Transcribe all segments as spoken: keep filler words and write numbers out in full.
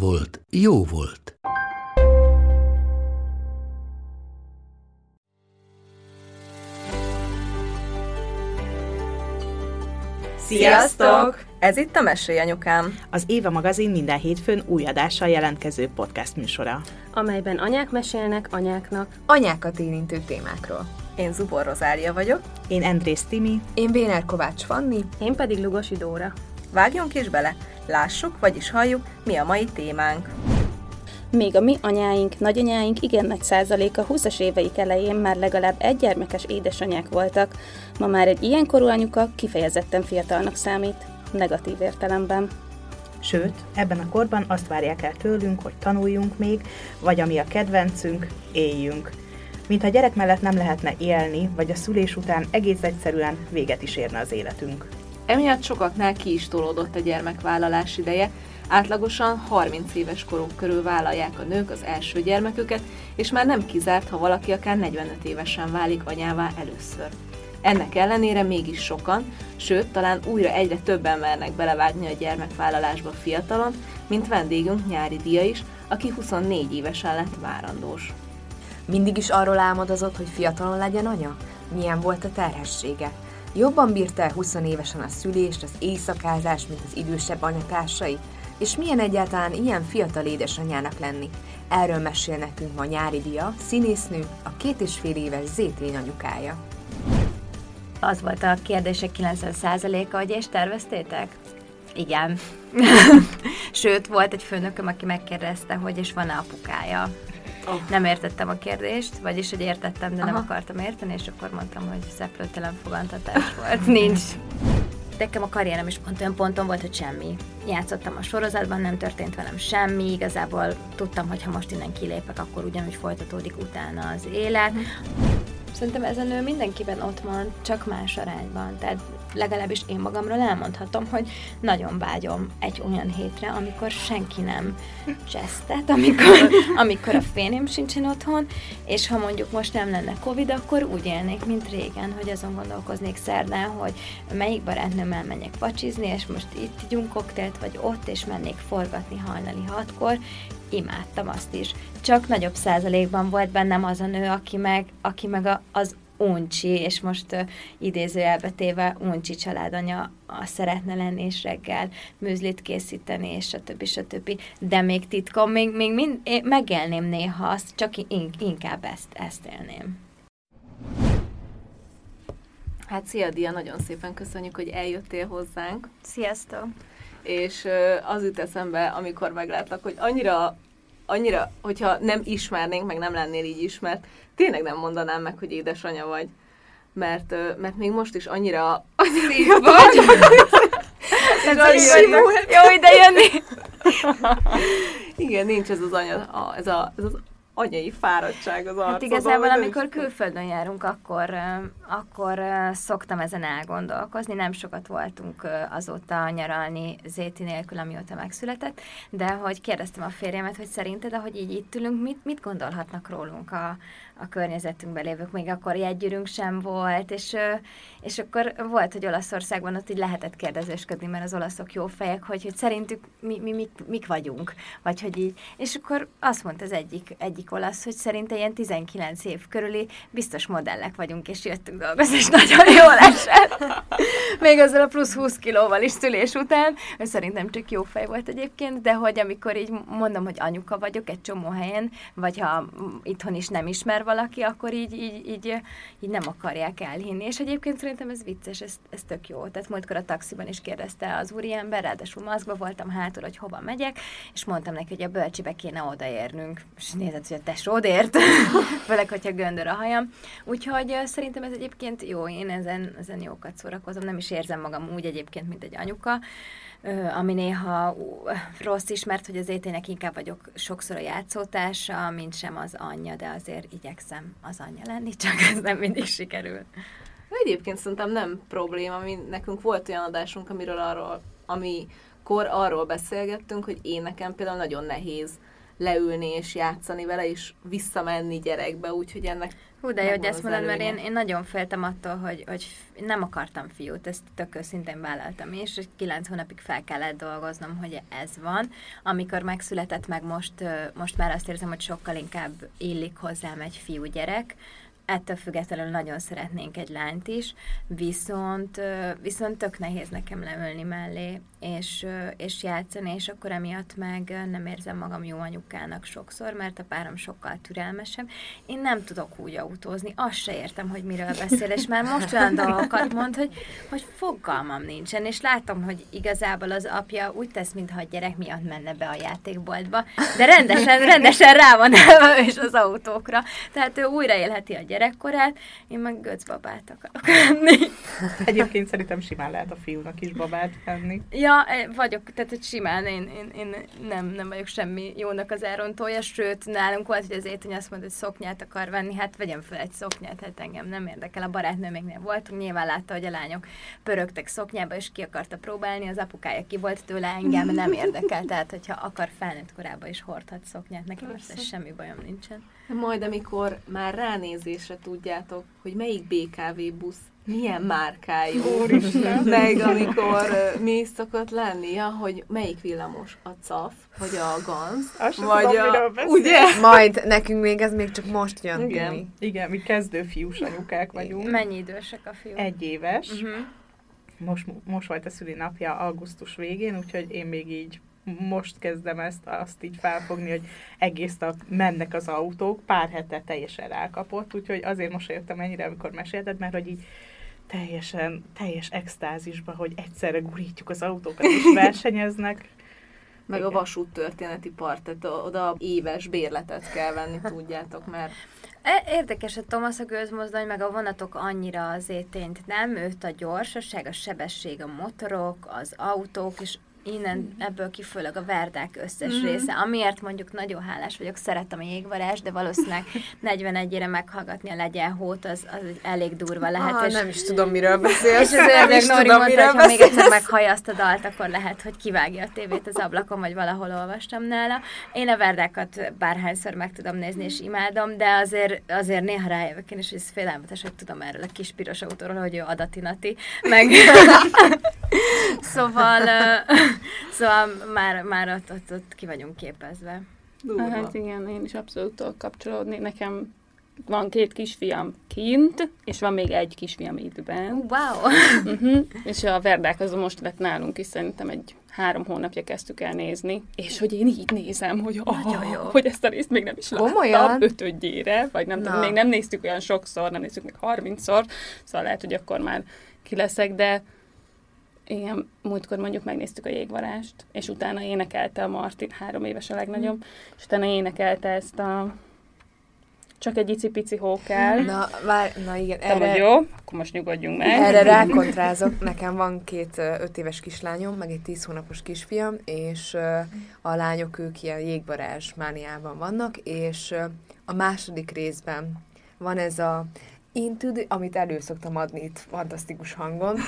volt, jó volt. Sziasztok! Ez itt a Mesélyanyukám, az Éva magazin minden hétfőn új adással jelentkező podcast műsora, amelyben anyák mesélnek anyáknak anyákat érintő témákról. Én Zubor Rozália vagyok. Én Andrész Timi. Én Béna Kovács Fanni. Én pedig Lugosi Dóra. Vágjunk is bele! Lássuk, vagyis halljuk, mi a mai témánk. Még a mi anyáink, nagyanyáink igen nagy százaléka húszas éveik elején már legalább egy gyermekes édesanyák voltak, ma már egy ilyenkorú anyuka kifejezetten fiatalnak számít, negatív értelemben. Sőt, ebben a korban azt várják el tőlünk, hogy tanuljunk még, vagy ami a kedvencünk, éljünk. Mintha a gyerek mellett nem lehetne élni, vagy a szülés után egész egyszerűen véget is érne az életünk. Emiatt sokaknál ki is tolódott a gyermekvállalás ideje, átlagosan harminc éves koruk körül vállalják a nők az első gyermeküket, és már nem kizárt, ha valaki akár negyvenöt évesen válik anyává először. Ennek ellenére mégis sokan, sőt, talán újra egyre többen mernek belevágni a gyermekvállalásba fiatalon, mint vendégünk Nyári Dóra is, aki huszonnégy évesen lett várandós. Mindig is arról álmodozott, hogy fiatalon legyen anya? Milyen volt a terhessége? Jobban bírta el húsz évesen a szülést, az éjszakázást, mint az idősebb anyatársai? És milyen egyáltalán ilyen fiatal édesanyának lenni? Erről mesél nekünk ma Nyári Dóra, színésznő, a két és fél éves Zétény anyukája. Az volt a kérdések kilencven százaléka, hogy és terveztétek? Igen. Sőt, volt egy főnököm, aki megkérdezte, hogy és van-e apukája. Oh. Nem értettem a kérdést, vagyis hogy értettem, de Aha. nem akartam érteni, és akkor mondtam, hogy szeplőtelen fogantatás volt. Nincs. Nekem a karrierem is pont olyan ponton volt, hogy semmi. Játszottam a sorozatban, nem történt velem semmi, igazából tudtam, hogy ha most innen kilépek, akkor ugyanúgy folytatódik utána az élet. Szerintem ez a nő mindenkiben ott van, csak más arányban. Tehát legalábbis én magamról elmondhatom, hogy nagyon vágyom egy olyan hétre, amikor senki nem csesztet, amikor, amikor a férjem sincsen otthon, és ha mondjuk most nem lenne Covid, akkor úgy élnék, mint régen, hogy azon gondolkoznék szerdán, hogy melyik barátnőmmel menjek vacsizni, és most itt igyunk koktélt, vagy ott, és mennék forgatni hajnali hatkor. Imádtam azt is. Csak nagyobb százalékban volt bennem az a nő, aki meg, aki meg a, az uncsi, és most uh, idézőjelbe téve uncsi családanya a szeretne lenni, és reggel műzlit készíteni, és stb. Stb. De még titkom, még, még mind, én megélném néha azt, csak in, inkább ezt, ezt élném. Hát szia, Dia, nagyon szépen köszönjük, hogy eljöttél hozzánk. Sziasztok! És az jut eszembe, amikor meglátlak, hogy annyira, annyira, hogyha nem ismernénk, meg nem lennél így ismert, tényleg nem mondanám meg, hogy édesanya vagy. Mert, mert még most is annyira... Szép vagy! Ez annyira jó ide jönni! Igen, nincs ez az anya, a, ez, a, ez az anyai fáradtság az arcodon. Hát igazából, amikor külföldön járunk, akkor, akkor szoktam ezen elgondolkozni. Nem sokat voltunk azóta nyaralni Zéti nélkül, amióta megszületett, de hogy kérdeztem a férjemet, hogy szerinted, ahogy így itt ülünk, mit, mit gondolhatnak rólunk a, a környezetünkben lévők? Még akkor jegygyűrünk sem volt, és, és akkor volt, hogy Olaszországban ott így lehetett kérdezősködni, mert az olaszok jó fejek, hogy, hogy szerintük mi, mi, mik, mik vagyunk, vagy hogy így. És akkor azt mondta az egyik, egyik olasz, hogy szerinte ilyen tizenkilenc év körüli biztos modellek vagyunk, és jöttünk dolgozni, és nagyon jól esett. Még azzal a plusz húsz kilóval is szülés után, hogy szerintem csak jó fej volt egyébként, de hogy amikor így mondom, hogy anyuka vagyok egy csomó helyen, vagy ha itthon is nem ismer valaki, akkor így, így, így, így nem akarják elhinni. És egyébként szerintem ez vicces, ez, ez tök jó. Tehát múltkor a taxiban is kérdezte az úriember, ráadásul maszkba voltam hátul, hogy hova megyek, és mondtam neki, hogy a bölcsibe kéne odaérnünk, és nézett, hogy a tesódért, főleg, hogyha göndör a hajam. Úgyhogy szerintem ez egyébként jó, én ezen, ezen jókat szórakozom, nem is érzem magam úgy egyébként, mint egy anyuka, ami néha rossz is, mert hogy az Zéténynek inkább vagyok sokszor a játszótársa, mint sem az anyja, de azért igyekszem az anyja lenni, csak ez nem mindig sikerül. Egyébként szerintem nem probléma, mi nekünk volt olyan adásunk, amiről arról, amikor arról beszélgettünk, hogy én nekem például nagyon nehéz leülni és játszani vele, és visszamenni gyerekbe, úgyhogy ennek... Hú, de jó, hogy ezt mondod, mert én, én nagyon féltem attól, hogy, hogy nem akartam fiút, ezt tök őszintén vállaltam is, és kilenc hónapig fel kellett dolgoznom, hogy ez van. Amikor megszületett meg most, most már azt érzem, hogy sokkal inkább illik hozzám egy fiú gyerek, ettől függetlenül nagyon szeretnénk egy lányt is, viszont, viszont tök nehéz nekem leülni mellé, és, és játszani, és akkor emiatt meg nem érzem magam jó anyukának sokszor, mert a párom sokkal türelmesebb. Én nem tudok úgy autózni, azt se értem, hogy miről beszél, és már most olyan dolgokat mond, hogy, hogy fogalmam nincsen, és látom, hogy igazából az apja úgy tesz, mintha a gyerek miatt menne be a játékboltba, de rendesen, rendesen rá van állva és az autókra, tehát ő újraélheti a gyerek. gyerekkorát, én meg göcbabát akarok venni. Egyébként szerintem simán lehet a fiúnak is babát venni. Ja, vagyok, tehát hogy simán, én, én, én nem, nem vagyok semmi jónak az elrontója, sőt, nálunk volt, hogy az Zétény azt mondta, hogy szoknyát akar venni, hát vegyem fel egy szoknyát, hát engem nem érdekel, a barátnőméknél voltunk, nyilván látta, hogy a lányok pörögtek szoknyába, és ki akarta próbálni, az apukája ki volt tőle, engem nem érdekel, tehát hogyha akar felnőtt korában is hordhat szoknyát, nekem ez semmi bajom nincsen. Majd amikor már ránézésre tudjátok, hogy melyik bé ká vé busz milyen márkájú, meg amikor uh, mi szokott lennie, hogy melyik villamos, a cé á ef, vagy a Ganz, vagy tudom, a... Ugye? Majd nekünk még ez még csak most jön. Igen, mi, Igen, mi kezdő fiús anyukák vagyunk. Mennyi idősek a fiúk? Egy éves. Uh-huh. Most, most volt a szülinapja augusztus végén, úgyhogy én még így most kezdem ezt, azt így felfogni, hogy egész nap mennek az autók, pár hete teljesen rákapott, úgyhogy azért mosolyogtam ennyire, amikor mesélted, mert hogy így teljesen, teljes extázisba, hogy egyszerre gurítjuk az autókat, és versenyeznek. Meg igen. A vasút történeti part, tehát oda éves bérletet kell venni, tudjátok, mert... Érdekes, a Thomas a gőzmozdony, meg a vonatok annyira az Zétényt nem, őt a gyorsaság, a sebesség, a motorok, az autók, és innen ebből kifőleg a Verdák összes mm-hmm. része, amiért mondjuk nagyon hálás vagyok, szeretem a Jégvarázs, de valószínűleg negyvenegyére meghallgatni a Legyen Hót, az, az elég durva lehet. Ah, és nem is tudom, miről beszélsz. És az ördög Nóri mondta, hogy ha még egyszer meghallja azt a dalt, akkor lehet, hogy kivágja a tévét az ablakon, vagy valahol olvastam nála. Én a Verdákat bárhányszor meg tudom nézni, és imádom, de azért, azért néha rájövök én is, és ez félelmetes, hogy tudom erről a kis piros autóról, hogy ő adatinati, meg... szóval... Szóval már, már ott, ott, ott ki vagyunk képezve. Durva. Hát igen, én is abszolút tudok kapcsolódni. Nekem van két kisfiam kint, és van még egy kisfiam időben. Wow! Uh-huh. És a Verdák az most lett nálunk is, szerintem egy három hónapja kezdtük el nézni. És hogy én így nézem, hogy, oh, hogy ezt a részt még nem is láttam ötödjére, vagy nem tudom, még nem néztük olyan sokszor, nem néztük meg harmincszor, szóval lehet, hogy akkor már ki leszek, de igen, múltkor mondjuk megnéztük a Jégvarást, és utána énekelte a Martin, három éves a legnagyobb, mm. és utána énekelte ezt a Csak egy icipici hó kell. Na, vár, na igen, te erre... jó, akkor most nyugodjunk meg. Erre rákontrázok, nekem van két öt éves kislányom, meg egy tíz hónapos kisfiam, és a lányok, ők ilyen Jégvarázs mániában vannak, és a második részben van ez a Into the... amit elő szoktam adni itt fantasztikus hangon.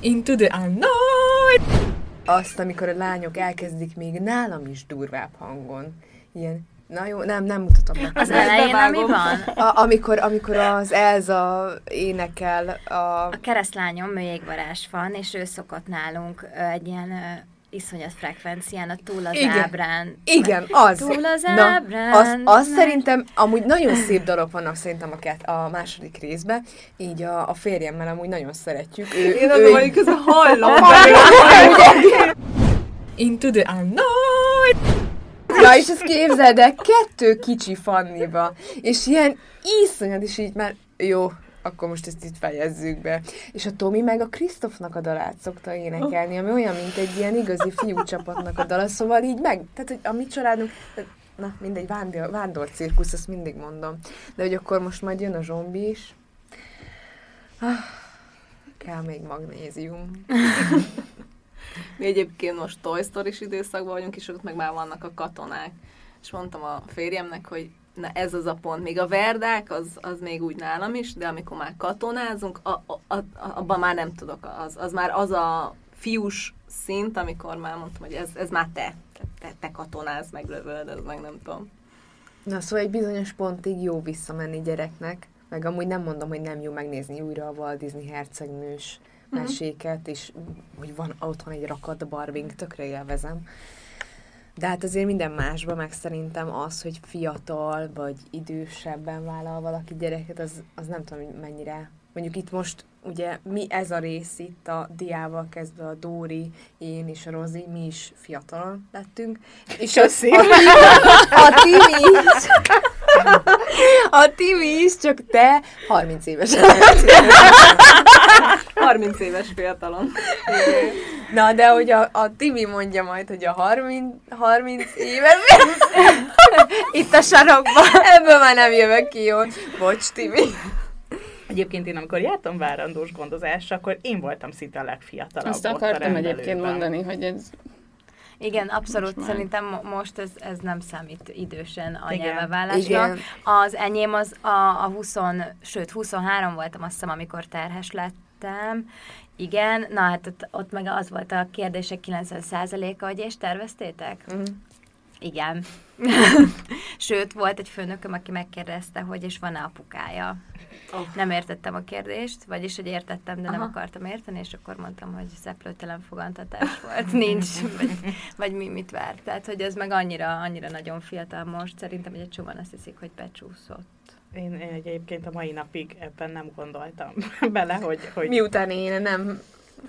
Into the Unknown! Azt, amikor a lányok elkezdik még nálam is durvább hangon. Ilyen, na jó, nem, nem mutatom meg. Az elején, ami van? A, amikor, amikor az Elza énekel a... A keresztlányom, ő Jégvarázs fan, és ő szokott nálunk egy ilyen iszonyat frekvencián, a túl az igen, ábrán. Igen, az. Túl az na, ábrán. Azt az szerintem, amúgy nagyon szép dalok vannak szerintem a, két, a második részben, így a, a férjemmel amúgy nagyon szeretjük. Ő, Én adom, hogy közben hallom. Into the unknown. Ja, és ezt képzeld el, kettő kicsi Fanniba. És ilyen iszonyat, és így már jó, akkor most ezt itt fejezzük be. És a Tomi meg a Krisztofnak a dalát szokta énekelni, ami olyan, mint egy ilyen igazi fiúcsapatnak a dala, szóval így meg, tehát, hogy a mi családunk, na mindegy, vándor, vándorcirkusz, azt mindig mondom. De hogy akkor most majd jön a zombi is. Ah, kell még magnézium. Mi egyébként most Toy Story-s időszakban vagyunk, és ott meg már vannak a katonák. És mondtam a férjemnek, hogy na ez az a pont. Még a Verdák, az, az még úgy nálam is, de amikor már katonázunk, a, a, a, abban már nem tudok. Az, az már az a fiús szint, amikor már mondtam, hogy ez, ez már te. Te, te katonázz, meglövöld, ez meg nem tudom. Na szóval egy bizonyos pontig jó visszamenni gyereknek, meg amúgy nem mondom, hogy nem jó megnézni újra a Walt Disney hercegnős mm-hmm. meséket, és hogy van otthon egy rakat barbing, tökre élvezem. De hát azért minden másban, meg szerintem az, hogy fiatal vagy idősebben vállal valaki gyereket, az, az nem tudom, hogy mennyire. Mondjuk itt most, ugye mi ez a rész itt a Diával kezdve a Dóri, én és a Rozi, mi is fiatal lettünk. És a, a Timi is, a Timi is, csak te harminc éves. harminc éves fiatalon. Na, de hogy a, a Timi mondja majd, hogy a harminc, harminc éves. Itt a sarokban. Ebből már nem jövök ki jól. Bocs, Timi. Egyébként én, amikor jártam várandós gondozásra, akkor én voltam szinte a legfiatalabb. Azt akartam egyébként mondani, hogy ez... Igen, abszolút. Most szerintem most ez, ez nem számít idősen anyává válásnak. Az enyém az a, a húsz, sőt huszonhárom voltam azt hiszem, amikor terhes lettem. Igen, na hát ott, ott meg az volt a kérdések kilencven százaléka, hogy és terveztétek? Mm. Igen. Sőt, volt egy főnököm, aki megkérdezte, hogy és van-e apukája. Oh. Nem értettem a kérdést, vagyis, hogy értettem, de Aha. nem akartam érteni, és akkor mondtam, hogy szeplőtelen fogantatás volt, nincs, vagy, vagy mi mit várt. Tehát, hogy ez meg annyira, annyira nagyon fiatal most, szerintem, hogy egy csomóan azt hiszik, hogy becsúszott. Én, én egyébként a mai napig ebben nem gondoltam bele, hogy... hogy... Miután én nem...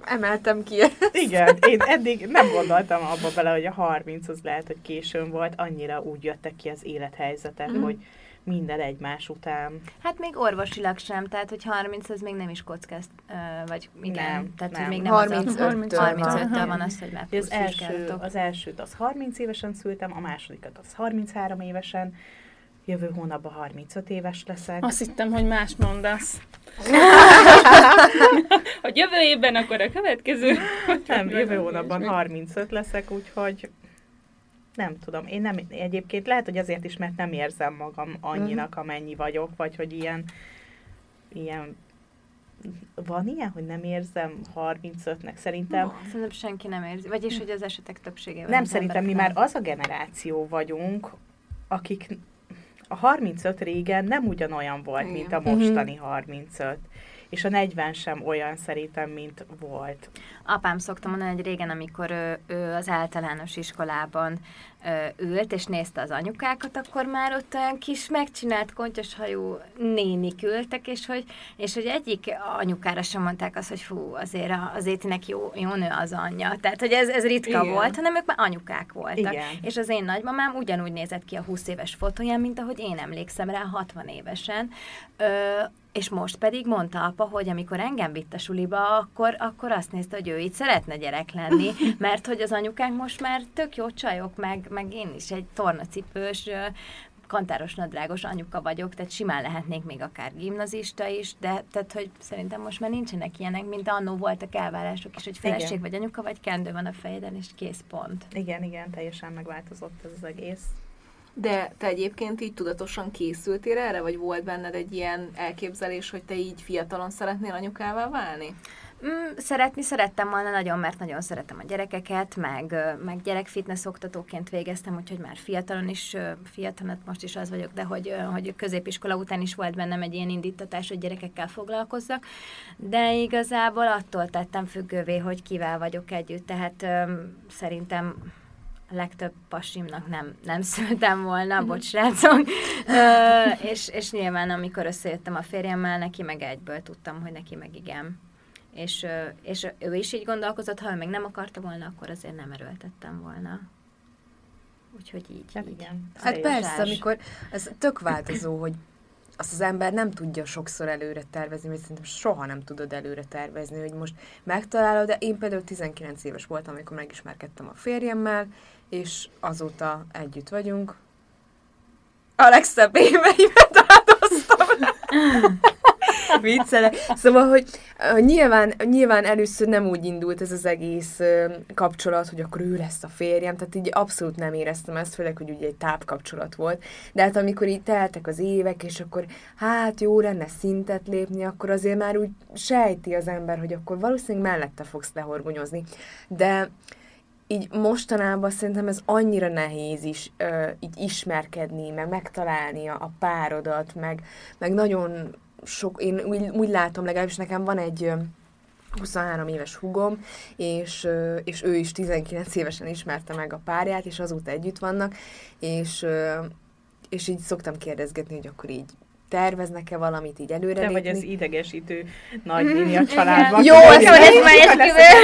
emeltem ki ezt. Igen, én eddig nem gondoltam abba bele, hogy a harminc az lehet, hogy későn volt, annyira úgy jöttek ki az élethelyzetek, mm. hogy minden egymás után. Hát még orvosilag sem, tehát hogy harminc az még nem is kockázt, vagy igen, nem, tehát nem. Hogy még nem harmincöttől van az, hogy már plusz vizsgálatok. Az elsőt az harminc évesen szültem, a másodikat az harminchárom évesen, jövő hónapban harmincöt éves leszek. Azt hittem, hogy más mondasz. Hogy jövő évben, akkor a következő... Nem, jövő hónapban harmincöt leszek, úgyhogy nem tudom. Én nem, egyébként lehet, hogy azért is, mert nem érzem magam annyinak, amennyi vagyok, vagy hogy ilyen... ilyen van ilyen, hogy nem érzem harmincötnek, szerintem... Oh, szerintem senki nem érzi, vagyis, hogy az esetek többsége van. Nem, szerintem mi már az a generáció vagyunk, akik... A harmincöt régen nem ugyanolyan volt, igen. mint a mostani harmincöt. És a negyven sem olyan szerintem, mint volt. Apám szokta mondani, hogy régen, amikor ő, ő az általános iskolában ő, ült, és nézte az anyukákat, akkor már ott olyan kis megcsinált kontyos hajú nénik ültek, és hogy, és hogy egyik anyukára sem mondták azt, hogy fú, azért az Étinek jó, jó nő az anyja. Tehát, hogy ez, ez ritka igen. volt, hanem ők már anyukák voltak. Igen. És az én nagymamám ugyanúgy nézett ki a húsz éves fotóján, mint ahogy én emlékszem rá hatvan évesen. Ö, És most pedig mondta apa, hogy amikor engem vitt a suliba, akkor, akkor azt nézte, hogy ő így szeretne gyerek lenni, mert hogy az anyukák most már tök jó csajok, meg, meg én is egy tornacipős, kantáros nadrágos anyuka vagyok, tehát simán lehetnék még akár gimnazista is, de tehát, hogy szerintem most már nincsenek ilyenek, mint annó voltak elvárások is, hogy feleség igen. vagy anyuka, vagy kendő van a fejeden, és kész pont. Igen, igen, teljesen megváltozott ez az egész. De te egyébként így tudatosan készültél erre, vagy volt benned egy ilyen elképzelés, hogy te így fiatalon szeretnél anyukává válni? Mm, szeretni szerettem volna nagyon, mert nagyon szeretem a gyerekeket, meg, meg gyerekfitness oktatóként végeztem, úgyhogy már fiatalon is, fiatalon most is az vagyok, de hogy, hogy középiskola után is volt bennem egy ilyen indítatás, hogy gyerekekkel foglalkozzak, de igazából attól tettem függővé, hogy kivel vagyok együtt, tehát szerintem... A legtöbb pasimnak nem, nem szültem volna, bocs srácok. Ö, és, és nyilván, amikor összejöttem a férjemmel, neki meg egyből tudtam, hogy neki meg igen. És, és ő is így gondolkozott, ha ő meg nem akarta volna, akkor azért nem erőltettem volna. Úgyhogy így. Hát, így. Hát persze, amikor ez tök változó, hogy azt az ember nem tudja sokszor előre tervezni, mert szerintem soha nem tudod előre tervezni, hogy most megtalálod, de én például tizenkilenc éves voltam, amikor megismerkedtem a férjemmel, és azóta együtt vagyunk, a legszebb éveimet áldoztam. Viccelek. Szóval, hogy nyilván, nyilván először nem úgy indult ez az egész kapcsolat, hogy akkor ő lesz a férjem, tehát így abszolút nem éreztem ezt, főleg, hogy ugye egy tápkapcsolat volt. De hát amikor így teltek az évek, és akkor hát jó lenne szintet lépni, akkor azért már úgy sejti az ember, hogy akkor valószínűleg mellette fogsz lehorgonyozni. De így mostanában szerintem ez annyira nehéz is ö, így ismerkedni, meg megtalálni a, a párodat, meg, meg nagyon sok, én úgy, úgy látom, legalábbis nekem van egy huszonhárom éves húgom, és, és ő is tizenkilenc évesen ismerte meg a párját, és azóta együtt vannak, és, és így szoktam kérdezgetni, hogy akkor így terveznek-e valamit így előre. Te vagy az idegesítő nagynéni a családban. Jó, ezt, ezt,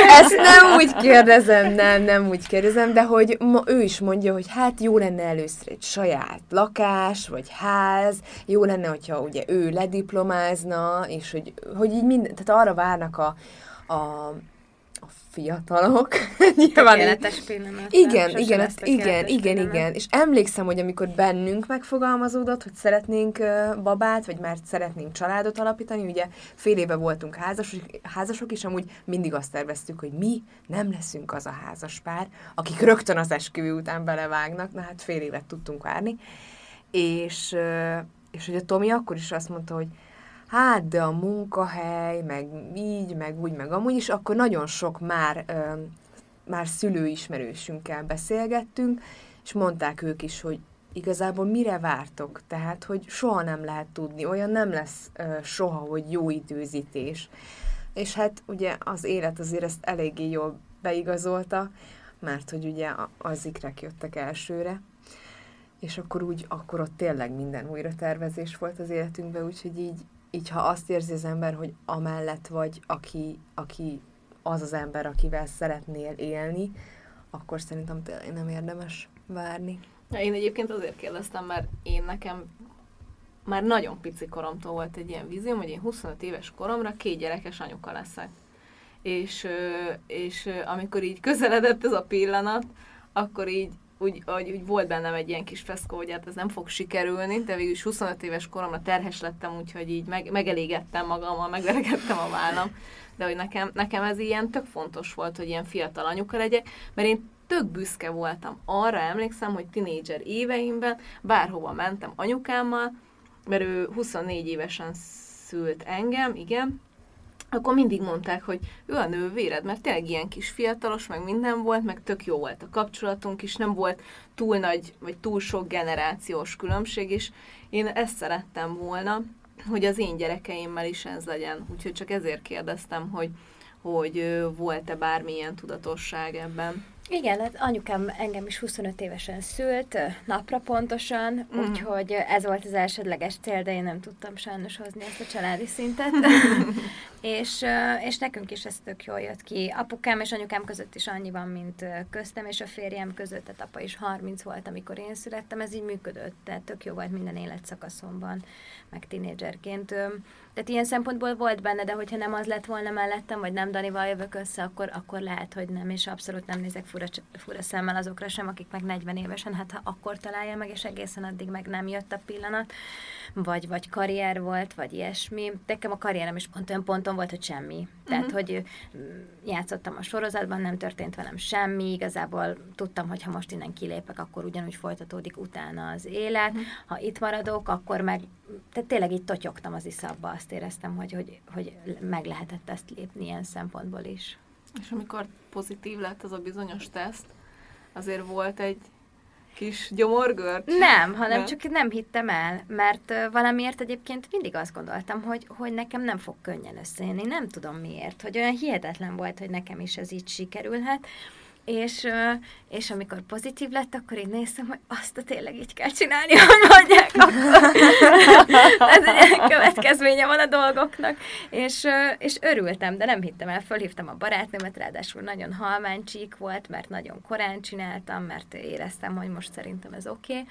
ezt nem úgy kérdezem, nem, nem úgy kérdezem, de hogy ma ő is mondja, hogy hát jó lenne először egy saját lakás, vagy ház, jó lenne, hogyha ugye ő lediplomázna, és hogy, hogy így minden, tehát arra várnak a, a fiatalok. Tökéletes pillanat. Igen, nem, igen, ezt, igen, igen, igen. És emlékszem, hogy amikor bennünk megfogalmazódott, hogy szeretnénk babát, vagy már szeretnénk családot alapítani, ugye fél éve voltunk házasok, házasok is, amúgy mindig azt terveztük, hogy mi nem leszünk az a házas pár, akik rögtön az esküvő után belevágnak, na hát fél évet tudtunk várni. És, és hogy a Tomi akkor is azt mondta, hogy hát, de a munkahely, meg így, meg úgy, meg amúgy is, akkor nagyon sok már, ö, már szülőismerősünkkel beszélgettünk, és mondták ők is, hogy igazából mire vártok? Tehát, hogy soha nem lehet tudni, olyan nem lesz ö, soha, hogy jó időzítés. És hát ugye az élet azért ezt eléggé jól beigazolta, mert hogy ugye az ikrek jöttek elsőre. És akkor úgy, akkor ott tényleg minden újra tervezés volt az életünkben, úgyhogy így, így ha azt érzi az ember, hogy amellett vagy, aki, aki az az ember, akivel szeretnél élni, akkor szerintem tényleg nem érdemes várni. Én egyébként azért kérdeztem, mert én nekem már nagyon pici koromtól volt egy ilyen vízióm, hogy én huszonöt éves koromra két gyerekes anyuka leszek. És, és amikor így közeledett ez a pillanat, akkor így Úgy, úgy, úgy volt bennem egy ilyen kis feszkó, hogy hát ez nem fog sikerülni, de végül is huszonöt éves koromra terhes lettem, úgyhogy így meg, megelégettem magammal, megverekedtem a vállam. De hogy nekem, nekem ez ilyen tök fontos volt, hogy ilyen fiatal anyuka legyek, mert én tök büszke voltam. Arra emlékszem, hogy tinédzser éveimben bárhova mentem anyukámmal, mert ő huszonnégy évesen szült engem, igen, akkor mindig mondták, hogy ő a nővéred, mert tényleg ilyen kis fiatalos, meg minden volt, meg tök jó volt a kapcsolatunk is, nem volt túl nagy, vagy túl sok generációs különbség, és én ezt szerettem volna, hogy az én gyerekeimmel is ez legyen. Úgyhogy csak ezért kérdeztem, hogy, hogy volt-e bármilyen tudatosság ebben. Igen, hát anyukám engem is huszonöt évesen szült, napra pontosan, mm. úgyhogy ez volt az elsődleges cél, de én nem tudtam sajnos hozni ezt a családi szintet. és, és nekünk is ez tök jól jött ki. Apukám és anyukám között is annyi van, mint köztem, és a férjem között, tehát apa is harminc volt, amikor én születtem, ez így működött, tehát tök jó volt minden életszakaszomban, meg tínédzserként. Tehát ilyen szempontból volt benne, de hogyha nem az lett volna mellettem, vagy nem Danival jövök össze, akkor, akkor lehet, hogy nem, és abszolút nem nézek fura, fura szemmel azokra sem, akik meg negyven évesen, hát ha akkor találja meg, és egészen addig meg nem jött a pillanat, vagy, vagy karrier volt, vagy ilyesmi. Nekem a karrierem is pont olyan ponton volt, hogy semmi. Tehát, uh-huh. hogy játszottam a sorozatban, nem történt velem semmi, igazából tudtam, hogy ha most innen kilépek, akkor ugyanúgy folytatódik utána az élet, uh-huh. ha itt maradok, akkor meg, tehát tényleg így totyogtam az iszapba, azt éreztem, hogy, hogy, hogy meg lehetett ezt lépni ilyen szempontból is. És amikor pozitív lett az a bizonyos teszt, azért volt egy kis gyomorgörcs? Nem, hanem nem? Csak nem hittem el, mert valamiért egyébként mindig azt gondoltam, hogy, hogy nekem nem fog könnyen összejönni, nem tudom miért, hogy olyan hihetetlen volt, hogy nekem is ez így sikerülhet, és, és amikor pozitív lett, akkor így néztem, hogy azt a tényleg így kell csinálni, hogy mondják, akkor ez egy következménye van a dolgoknak, és, és örültem, de nem hittem el, fölhívtam a barátnőmet, ráadásul nagyon halmány csík volt, mert nagyon korán csináltam, mert éreztem, hogy most szerintem ez oké, okay.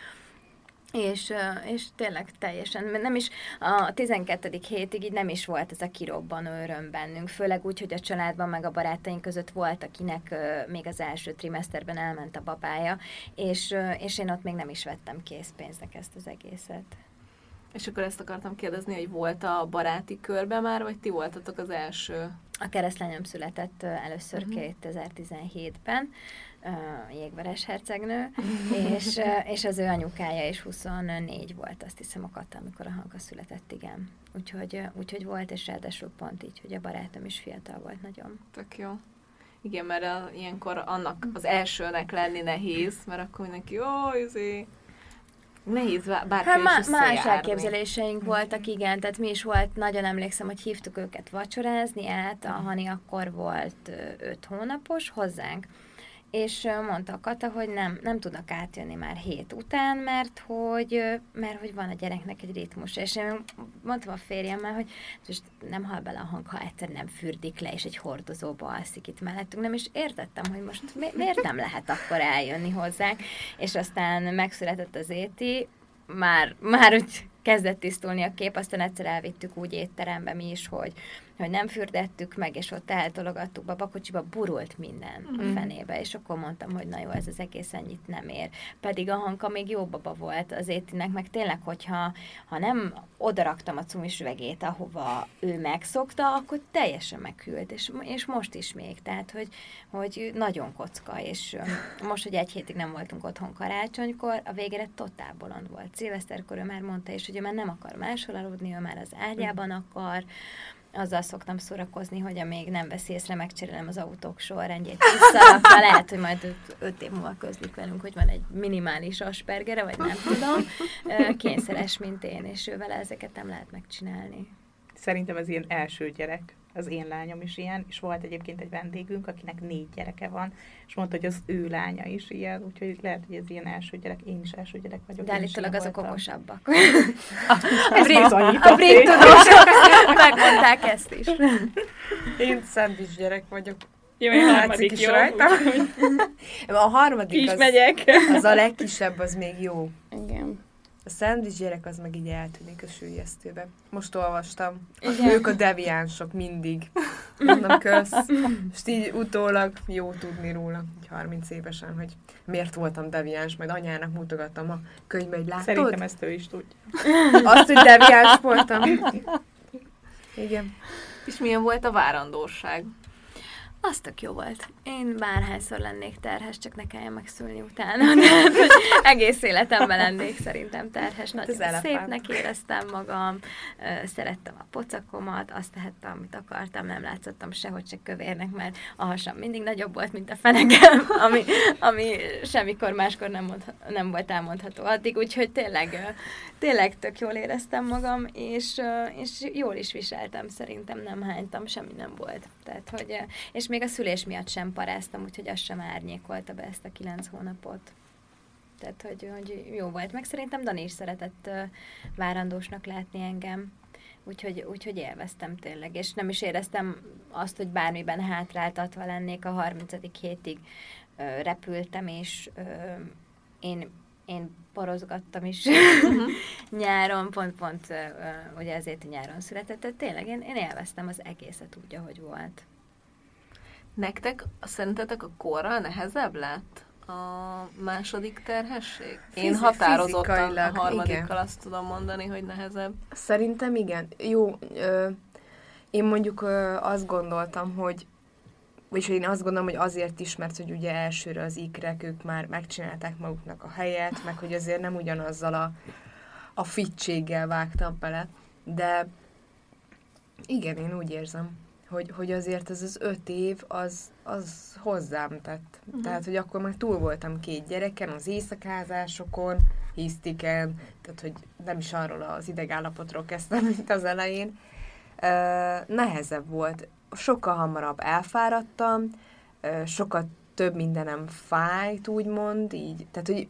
És, és tényleg teljesen, nem is a tizenkettedik hétig így nem is volt ez a kirobbanó öröm bennünk, főleg úgy, hogy a családban meg a barátaink között volt, akinek még az első trimeszterben elment a babája, és, és én ott még nem is vettem készpénznek ezt az egészet. És akkor ezt akartam kérdezni, hogy volt a baráti körben már, vagy ti voltatok az első? A keresztlányom született először uh-huh. kétezer-tizenhétben, uh, Jégvarázs hercegnő, és, uh, és az ő anyukája is huszonnégy volt, azt hiszem, akadt, amikor a Hanka született, igen. Úgyhogy, úgyhogy volt, és ráadásul pont így, hogy a barátom is fiatal volt nagyon. Tök jó. Igen, mert a, ilyenkor annak az elsőnek lenni nehéz, mert akkor mindenki, ó, izé... Nehéz bárki hát, is összejárni. Más elképzeléseink voltak, igen, tehát mi is volt, nagyon emlékszem, hogy hívtuk őket vacsorázni át, a Hani akkor volt öt hónapos hozzánk, és mondta a Kata, hogy nem, nem tudnak átjönni már hét után, mert hogy, mert hogy van a gyereknek egy ritmus. És én mondtam a férjemmel, hogy most nem hal bele a hang, ha egyszer nem fürdik le, és egy hordozóba alszik itt mellettünk. Nem is értettem, hogy most mi, miért nem lehet akkor eljönni hozzánk. És aztán megszületett az Zéti, már, már úgy kezdett tisztulni a kép, aztán egyszer elvittük úgy étterembe mi is, hogy, hogy nem fürdettük meg, és ott eltologattuk, babakocsiba burult minden mm. a fenébe, és akkor mondtam, hogy na jó, ez az egész ennyit nem ér. Pedig a Hanka még jó baba volt az Étinek, meg tényleg, hogyha ha nem odaraktam a cumisüvegét, ahova ő megszokta, akkor teljesen meghűlt, és, és most is még, tehát, hogy, hogy nagyon kocka, és most, hogy egy hétig nem voltunk otthon karácsonykor, a végére totál bolond volt. Szilveszterkor ő már mondta is, hogy ő már nem akar máshol aludni, ő már az ágyában akar. Azzal szoktam szórakozni, hogy amíg nem vesz észre, megcserélem az autók sorrendjét vissza. Lehet, hogy majd öt év múlva közlik velünk, hogy van egy minimális aspergere, vagy nem tudom. Kényszeres, mint én, és ő vele ezeket nem lehet megcsinálni. Szerintem ez ilyen első gyerek. Az én lányom is ilyen, és volt egyébként egy vendégünk, akinek négy gyereke van, és mondta, hogy az ő lánya is ilyen, úgyhogy lehet, hogy ez ilyen első gyerek, én is első gyerek vagyok. De állítólag azok okosabbak. A brit tudósok megmondták ezt is. Én szendvics gyerek vagyok. Jó, én harmadik is jó, rajta. Úgy, a harmadik az, az a legkisebb, az még jó. Igen. A szendvics gyerek az meg így eltűnik a süllyesztőbe. Most olvastam. Igen. Ők a deviánsok mindig. Mondom, kösz. Most így utólag jó tudni róla, így harminc évesen, hogy miért voltam deviáns, majd anyának mutogattam a könyvbe, hogy látod? Szerintem ezt ő is tudja. Azt, hogy deviáns voltam. Igen. És milyen volt a várandóság? Az tök jó volt. Én bárhányszor lennék terhes, csak ne kelljen megszülni utána. De, egész életemben lennék szerintem terhes. Nagyon hát szépnek éreztem magam, szerettem a pocakomat, azt tehettem, amit akartam, nem látszottam sehogy se kövérnek, mert a hasam mindig nagyobb volt, mint a fenekem, ami, ami semmikor máskor nem, mondhat, nem volt elmondható addig, úgyhogy tényleg, tényleg tök jól éreztem magam, és, és jól is viseltem, szerintem nem hánytam, semmi nem volt. Tehát, hogy, és még a szülés miatt sem paráztam, úgyhogy az sem árnyékolta be ezt a kilenc hónapot. Tehát, hogy, hogy jó volt. Meg szerintem Dani is szeretett uh, várandósnak látni engem. Úgyhogy, úgyhogy élveztem tényleg. És nem is éreztem azt, hogy bármiben hátráltatva lennék. A harmincadik hétig uh, repültem, és uh, én, én porozgattam is nyáron, pont-pont, uh, ugye azért nyáron született. Tehát tényleg én, én élveztem az egészet úgy, ahogy volt. Nektek, szerintetek a korral nehezebb lett a második terhesség? Fizi- Én határozottan a harmadikkal igen. Azt tudom mondani, hogy nehezebb. Szerintem igen. Jó, ö, én mondjuk ö, azt gondoltam, hogy és én azt gondolom, hogy azért is, mert hogy ugye elsőre az ikrek, ők már megcsinálták maguknak a helyet, meg hogy azért nem ugyanazzal a, a fittséggel vágtam bele. De igen, én úgy érzem. Hogy, hogy azért ez az öt év, az, az hozzám tett. Uh-huh. Tehát, hogy akkor már túl voltam két gyereken, az éjszakázásokon, hisztiken, tehát, hogy nem is arról az idegállapotról kezdtem, mint az elején. Uh, nehezebb volt. Sokkal hamarabb elfáradtam, uh, sokkal több mindenem fájt, úgymond, így, tehát, hogy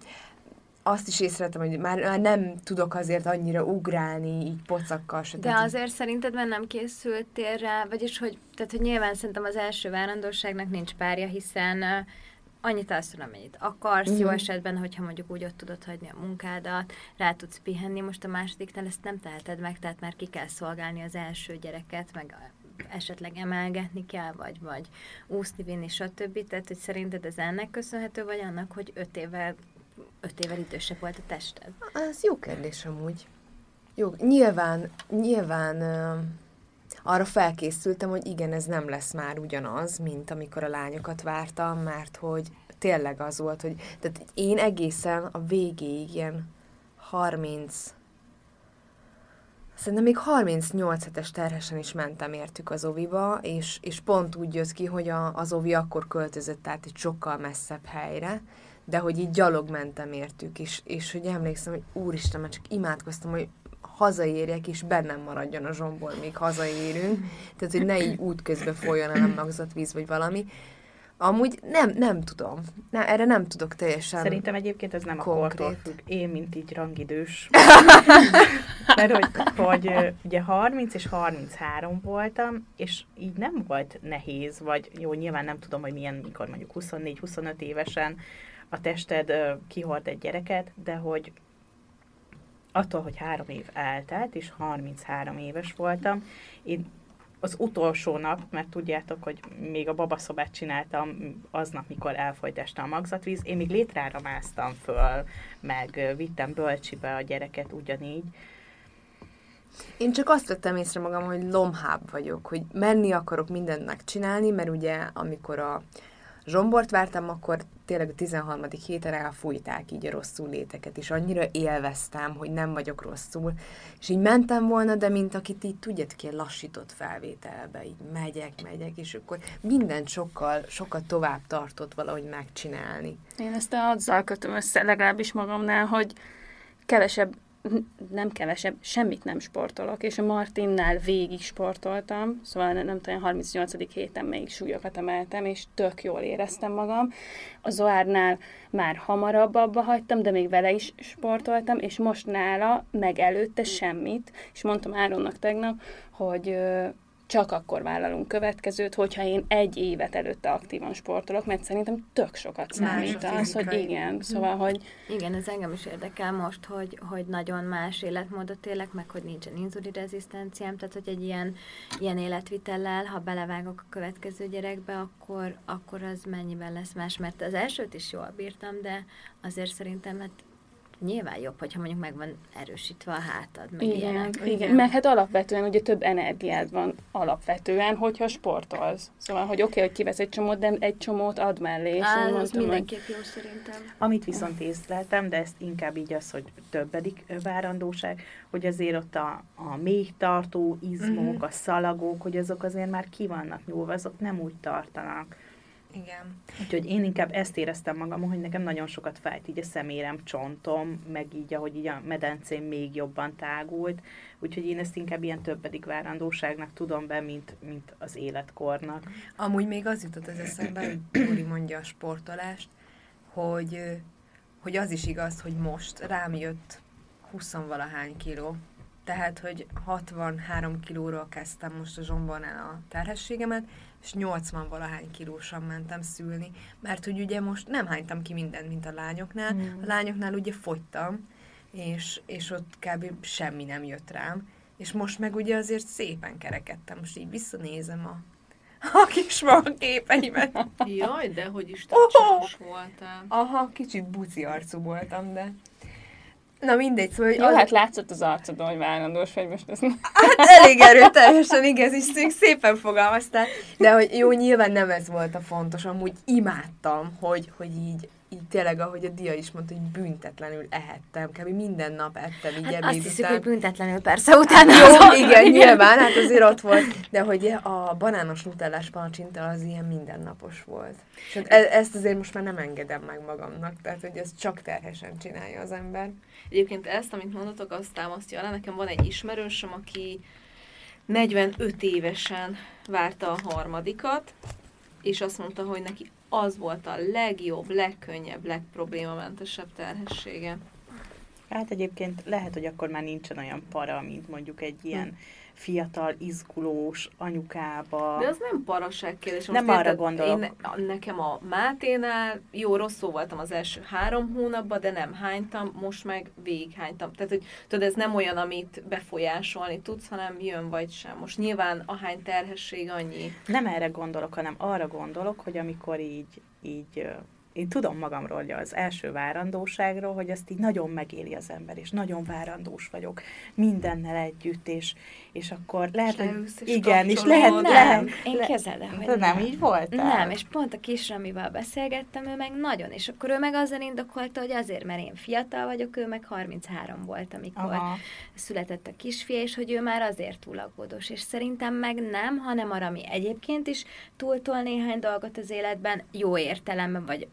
azt is észrevettem, hogy már, már nem tudok azért annyira ugrálni, így pocakkal. De tehát, azért így... szerinted már nem készültél rá, vagyis hogy, tehát, hogy nyilván szerintem az első várandóságnak nincs párja, hiszen annyit alszol, amennyit akarsz, mm. jó esetben, hogyha mondjuk úgy ott tudod hagyni a munkádat, rá tudsz pihenni, most a másodiknál ezt nem teheted meg, tehát már ki kell szolgálni az első gyereket, meg a, esetleg emelgetni kell, vagy, vagy úszni, vinni, stb. Tehát, hogy szerinted ez ennek köszönhető, vagy annak, hogy öt évvel, öt évvel idősebb volt a tested? Ez jó kérdés amúgy. Jó, nyilván, nyilván uh, arra felkészültem, hogy igen, ez nem lesz már ugyanaz, mint amikor a lányokat vártam, mert hogy tényleg az volt, hogy tehát én egészen a végéig ilyen harminc, szerintem még harmincnyolc hetes terhesen is mentem értük az oviba, és, és pont úgy jött ki, hogy a, az ovi akkor költözött át egy sokkal messzebb helyre, de hogy így gyalog mentem értük, és, és hogy emlékszem, hogy úristen, már csak imádkoztam, hogy hazaérjek, és bennem maradjon a zsomból, még hazaérünk, tehát, hogy ne így útközben folyjon el a magzatvíz, vagy valami. Amúgy nem, nem tudom. Nem, erre nem tudok teljesen. Szerintem egyébként ez nem konkrét. A kortól függ. Én, mint így rangidős. Mert hogy, hogy ugye harminc és harminchárom voltam, és így nem volt nehéz, vagy jó, nyilván nem tudom, hogy milyen, mikor mondjuk huszonnégy-huszonöt évesen a tested kihalt egy gyereket, de hogy attól, hogy három év eltelt, és harminchárom éves voltam, én az utolsó nap, mert tudjátok, hogy még a babaszobát csináltam aznap, mikor elfolyt este a magzatvíz, én még létrára másztam föl, meg vittem bölcsibe a gyereket ugyanígy. Én csak azt vettem észre magam, hogy lomhább vagyok, hogy menni akarok mindennek csinálni, mert ugye amikor a zsombort vártam, akkor tényleg a tizenharmadik héten elfújták így a rosszul léteket, és annyira élveztem, hogy nem vagyok rosszul, és így mentem volna, de mint akit így tudjátok, ilyen lassított felvételbe, így megyek, megyek, és akkor mindent sokkal, sokkal tovább tartott valahogy megcsinálni. Én ezt azzal kötöm össze, legalábbis magamnál, hogy kevesebb, nem kevesebb, semmit nem sportolok, és a Martinnál végig sportoltam, szóval nem tudom, harmincnyolcadik héten még súlyokat emeltem, és tök jól éreztem magam. A Zoárnál már hamarabb abba hagytam, de még vele is sportoltam, és most nála meg előtte semmit, és mondtam Áronnak tegnap, hogy csak akkor vállalunk következőt, hogyha én egy évet előtte aktívan sportolok, mert szerintem tök sokat számít az, hogy igen, szóval, hogy... Igen, ez engem is érdekel most, hogy, hogy nagyon más életmódot élek, meg hogy nincsen inzulinrezisztenciám, tehát hogy egy ilyen, ilyen életvitellel, ha belevágok a következő gyerekbe, akkor, akkor az mennyiben lesz más, mert az elsőt is jól bírtam, de azért szerintem, hát nyilván jobb, hogyha mondjuk meg van erősítve a hátad, meg igen, ilyenek. Igen, meg hát alapvetően ugye több energiád van alapvetően, hogyha sportolsz. Szóval, hogy oké, okay, hogy kivesz egy csomót, de egy csomót ad mellé. Á, az mindenképp hogy... jó szerintem. Amit viszont észleltem, de ezt inkább így az, hogy többedik várandóság, hogy azért ott a, a méhtartó izmok, a szalagok, hogy azok azért már ki vannak nyúlva, azok nem úgy tartanak. Igen. Úgyhogy én inkább ezt éreztem magamon, hogy nekem nagyon sokat fájt így a szemérem, csontom, meg így, ahogy így a medencém még jobban tágult. Úgyhogy én ezt inkább ilyen többedik várandóságnak tudom be, mint, mint az életkornak. Amúgy még az jutott az eszembe, hogy Dóri mondja a sportolást, hogy, hogy az is igaz, hogy most rám jött huszonvalahány kiló. Tehát, hogy hatvanhárom kilóról kezdtem most a zsombornál a terhességemet, és nyolcvan-valahány kilósan mentem szülni, mert hogy ugye most nem hánytam ki mindent, mint a lányoknál. Mm. A lányoknál ugye fogytam, és, és ott kb. Semmi nem jött rám, és most meg ugye azért szépen kerekedtem, most így visszanézem a, a kis magképeimet. Jaj, de hogy is tacsos voltam. Aha, kicsit buci arcú voltam, de... Na mindegy, szóval... Jó, az... hát látszott az arcodon, hogy várandós vagy most. Ez... Hát elég erőteljesen, igaz, és szépen fogalmaztál. De hogy jó, nyilván nem ez volt a fontos, amúgy imádtam, hogy, hogy így, így tényleg, ahogy a Dia is mondta, hogy büntetlenül ehettem, kb. Minden nap ettem így hát ebéd azt hiszük, után. Hogy büntetlenül persze utána. Jó, igen, nyilván, hát azért ott volt. De hogy a banános nutellás palacsinta az ilyen mindennapos volt. És ezt azért most már nem engedem meg magamnak, tehát hogy ez csak terhesen csinálja az ember. Egyébként ezt, amit mondatok, azt támasztja alá. Nekem van egy ismerősöm, aki negyvenöt évesen várta a harmadikat, és azt mondta, hogy neki az volt a legjobb, legkönnyebb, legproblémamentesebb terhessége. Hát egyébként lehet, hogy akkor már nincsen olyan para, mint mondjuk egy ilyen hmm. fiatal, izgulós anyukába. De az nem paraság kérdés. Most nem arra gondolok. Én, nekem a Máténál, jó, rosszul voltam az első három hónapban, de nem hánytam, most meg végighánytam. Tehát, hogy tudod, ez nem olyan, amit befolyásolni tudsz, hanem jön vagy sem. Most nyilván ahány terhesség, annyi. Nem erre gondolok, hanem arra gondolok, hogy amikor így, így én tudom magamról, hogy az első várandóságról, hogy ezt így nagyon megéli az ember, és nagyon várandós vagyok mindennel együtt, és, és akkor lehet, és hogy és igen, és lehet, nem. Én kezelem, hogy nem. nem. így voltál? Nem, és pont a kisra, amivel beszélgettem, ő meg nagyon, és akkor ő meg azzal indokolta, hogy azért, mert én fiatal vagyok, ő meg harminchárom volt, amikor Aha. született a kisfia, és hogy ő már azért túl aggódós, és szerintem meg nem, hanem arra, ami egyébként is túltol néhány dolgot az életben, jó értelemben, vagy